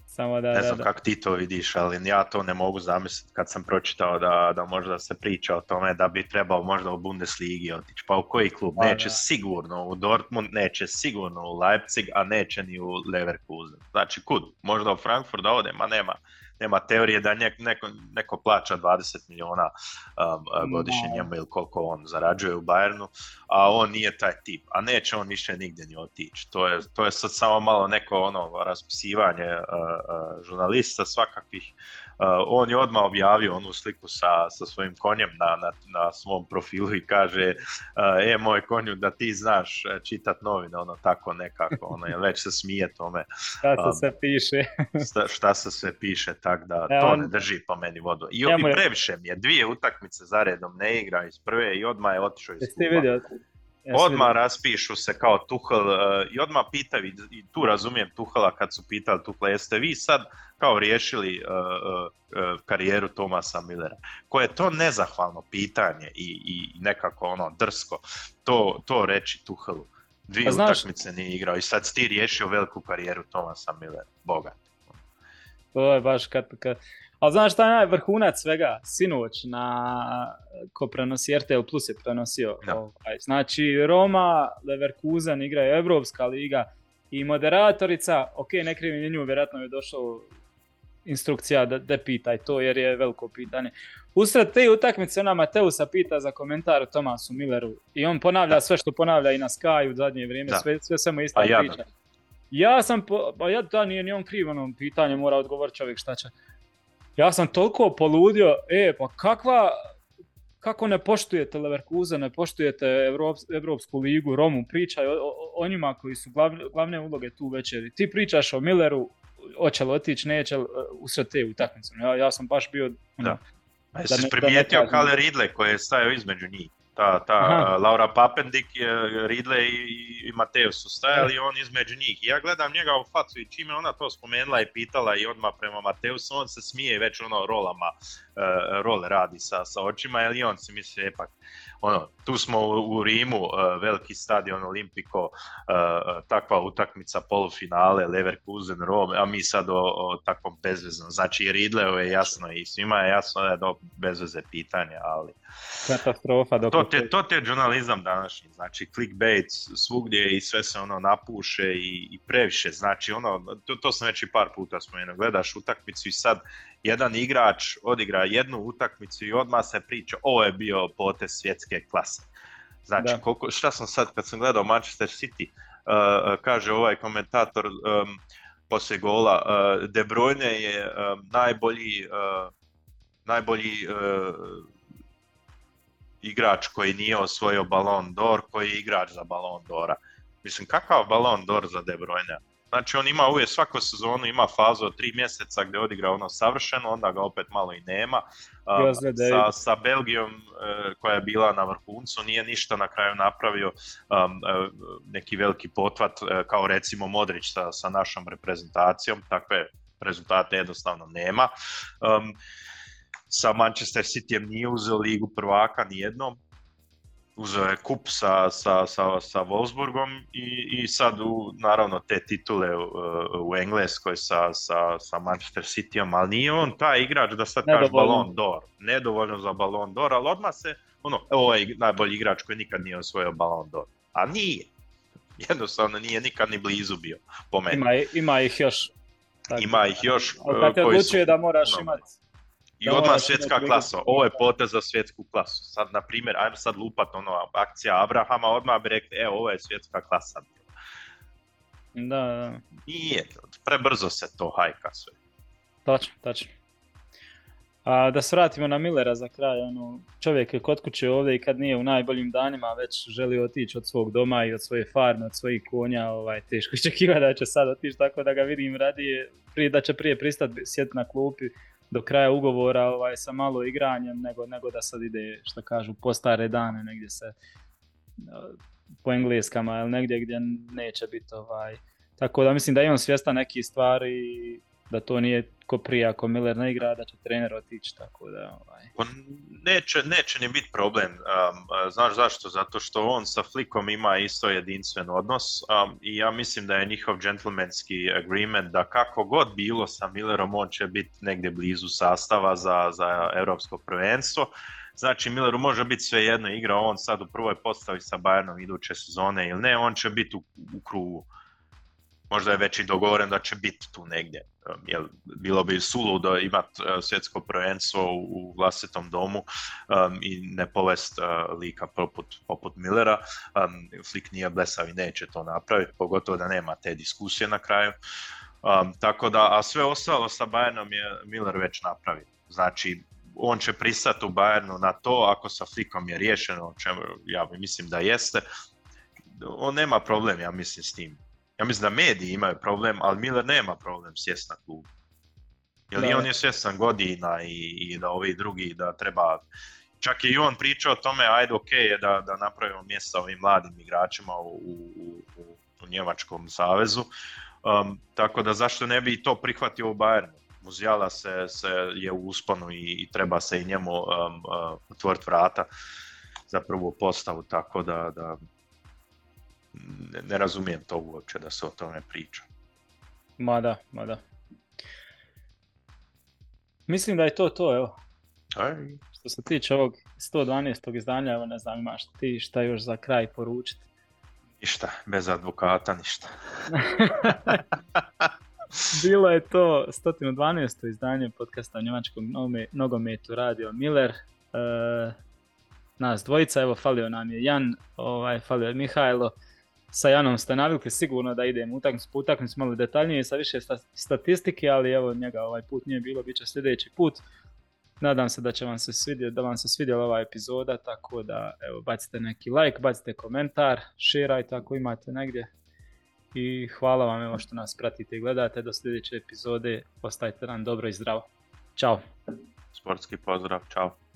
Samo da, ne znam da, da. Kako ti to vidiš, ali ja to ne mogu zamisliti kad sam pročitao da, da možda se priča o tome da bi trebao možda u Bundesligi otići. Pa u koji klub? Neće sigurno u Dortmund, neće sigurno u Leipzig, a neće ni u Leverkusen. Znači kud? Možda u Frankfurt da ode, ma nema. nema teorije da neko, neko plaća dvadeset milijuna um, godišnje njemu ili koliko on zarađuje u Bayernu, a on nije taj tip, a neće on više nigdje ni otići. To je, to je sad samo malo neko ono raspisivanje uh, uh, žurnalista svakakvih. Uh, on je odmah objavio onu sliku sa, sa svojim konjem na, na, na svom profilu i kaže uh, e moj konju da ti znaš čitat novine, ono tako nekako, ono, već se smije tome. Šta se um, sve piše. šta, šta se sve piše, tako da e, to on... ne drži po meni vodu. I, ja, i previše mi je, dvije utakmice za redom ne igra iz prve i odmah je otišao iz kluba. Odmah raspišu se kao Tuchel uh, i odmah pitav, i, i tu razumijem Tuchela kad su pitali Tuchela, jeste vi sad kao riješili uh, uh, karijeru Tomasa Millera, koje je to nezahvalno pitanje i, i nekako ono drsko to, to reći Tuchelu. Dvije utakmice nije igrao i sad ti riješio veliku karijeru Tomasa Millera, boga. To je baš kad... kad... Ali znaš šta je najvrhunac svega? Sinoć na ko prenosi R T L Plus je prenosio. Ja. Ovaj. Znači Roma, Leverkusen igraju Evropska liga i moderatorica, ok, ne krivim nju, vjerojatno je došla instrukcija da, da pitaj to jer je veliko pitanje. Usred te utakmice ona Mateusa pita za komentar o Tomasu Milleru i on ponavlja da. sve što ponavlja i na Sky u zadnje vrijeme, da. sve, sve samo ista ja priča. Da. Ja sam, po, pa ja da nije ni on kriv, ono pitanje mora odgovoriti čovjek šta će. Ja sam toliko poludio, e pa kakva, kako ne poštujete Leverkusen, ne poštujete Evrops, Evropsku ligu, Romu, pričaj o, o, o njima koji su glavne, glavne uloge tu večeri. Ti pričaš o Milleru, hoće li otići, neće li usred te utakmice. Ja, ja sam baš bio... Da. Da jesi ne, primijetio da Kalle Ridley koji je stajao između njih? Ta, ta uh, Laura Papendik, Ridley i, i Mateo su stajali i on između njih. I ja gledam njega u facu i čime ona to spomenula i pitala i odmah prema Mateusu, on se smije već ono rolama, uh, role radi sa, sa očima, jer i on si misli epak, ono, tu smo u, u Rimu, uh, veliki stadion Olimpico, uh, takva utakmica polufinale, Leverkusen, Rome, a mi sad o, o takvom bezveznom. Znači i Ridleju je jasno i svima je jasno da je do bezveze pitanja, ali... Katastrofa dok... To ti je žurnalizam današnji, znači clickbait svugdje i sve se ono napuše i, i previše, znači ono, to, to sam već i par puta spomenuo, gledaš utakmicu i sad jedan igrač odigra jednu utakmicu i odmah se priča, ovo je bio potez svjetske klase. Znači, koliko, šta sam sad kad sam gledao Manchester City, uh, kaže ovaj komentator um, poslije gola, uh, De Bruyne je um, najbolji, uh, najbolji uh, igrač koji nije osvojio Ballon d'Or, koji je igrač za Ballon d'Ora. Mislim, kakav Ballon d'Or za De Bruyne? Znači, on ima uvijek svaku sezonu, ima fazu od tri mjeseca gdje odigra ono savršeno, onda ga opet malo i nema. Uh, sa, sa Belgijom uh, koja je bila na vrhuncu, nije ništa na kraju napravio um, uh, neki veliki potvat, uh, kao recimo Modrić sa, sa našom reprezentacijom, takve rezultate jednostavno nema. Um, Sa Manchester Cityjem nije uzeo ligu prvaka nijednom, uzeo je kup sa, sa, sa, sa Wolfsburgom i, i sad u, naravno te titule u, u Engleskoj sa, sa, sa Manchester Cityjem, ali nije on taj igrač da sad kaže Ballon d'Or, nedovoljno za Ballon d'Or, ali odmah se, ono, ovo je najbolji igrač koji nikad nije osvojio Ballon d'Or, a nije, jednostavno nije nikad ni blizu bio, po meni. Ima, ima ih još. Tako, ima ih još. Ali kad te odlučuje da moraš no, imati. I odmah svjetska klasa, ovo je potez za svjetsku klasu. Sad, na primjer, ajmo sad lupat ono, akcija Abrahama, odmah bi rekli, evo, ovo je svjetska klasa. Da, da. Nije, prebrzo se to hajka sve. Tačno, tačno. A, da se vratimo na Millera za kraj, ono, čovjek je kod kuće ovdje i kad nije u najboljim danima, već želi otići od svog doma i od svoje farme, od svojih konja, ovaj, teško očekiva da će sad otići, tako da ga vidim radije, prije, da će prije pristati sjediti na klupi, do kraja ugovora ovaj, sa malo igranjem, nego, nego da sad ide, što kažu, po stare dane, negdje se po engleskama ili negdje gdje neće biti. Ovaj. Tako da mislim da je on svjestan nekih stvari, da to nije ko prije, ako Miller ne igra, da će trener otići, tako da... Ovaj. On neće, neće ni biti problem, um, znaš zašto? Zato što on sa Flickom ima isto jedinstven odnos um, i ja mislim da je njihov gentlemanski agreement da kako god bilo sa Millerom, on će biti negdje blizu sastava za, za europsko prvenstvo. Znači, Milleru može biti svejedno igra, on sad u prvoj postavi sa Bayernom iduće sezone ili ne, on će biti u, u krugu. možda je već i dogovoren da će biti tu negdje. Jer bilo bi suludo imati svjetsko prvenstvo u vlastitom domu um, i ne povest uh, lika poput, poput Millera. Um, Flick nije blesav i neće to napraviti, pogotovo da nema te diskusije na kraju. Um, tako da, a sve ostalo sa Bayernom je Müller već napravio. Znači, on će pristati u Bayernu na to, ako sa Flickom je riješeno, čemu ja mislim da jeste. On nema problem, ja mislim, s tim. Ja mislim da mediji imaju problem, ali Müller nema problem sjest na klubu. Jer i on je svjestan godina i, i da ovi drugi da treba... Čak je i on pričao o tome, ajde ok je da, da napravimo mjesta ovim mladim igračima u, u, u, u Njemačkom savezu. Um, tako da zašto ne bi to prihvatio u Bayernu? Muzijala se, se je u usponu i, i treba se i njemu um, uh, otvoriti vrata za prvu postavu, tako da... da Ne, ne razumijem to uopće da se o tome priča. Ma da, ma da. Mislim da je to to, evo. Aj. Što se tiče ovog sto dvanaestog izdanja, evo ne znam, imaš ti šta još za kraj poručiti? Ništa, bez advokata ništa. Bilo je to sto dvanaesto izdanje podcasta o njemačkom nogometu Radio Müller. E, nas dvojica, evo falio nam je Jan, ovaj, falio je Mihajlo. Sa Janom ste navikli sigurno da idemo utakmicu po utakmicu malo detaljnije sa više sta- statistike, ali evo njega ovaj put nije bilo, bit će sljedeći put. Nadam se da će vam se svidjeti, da vam se svidjela ova epizoda, tako da evo bacite neki like, bacite komentar, šerajte ako imate negdje. I hvala vam evo što nas pratite i gledate, do sljedeće epizode, ostajte nam dobro i zdravo. Ćao. Sportski pozdrav, čao.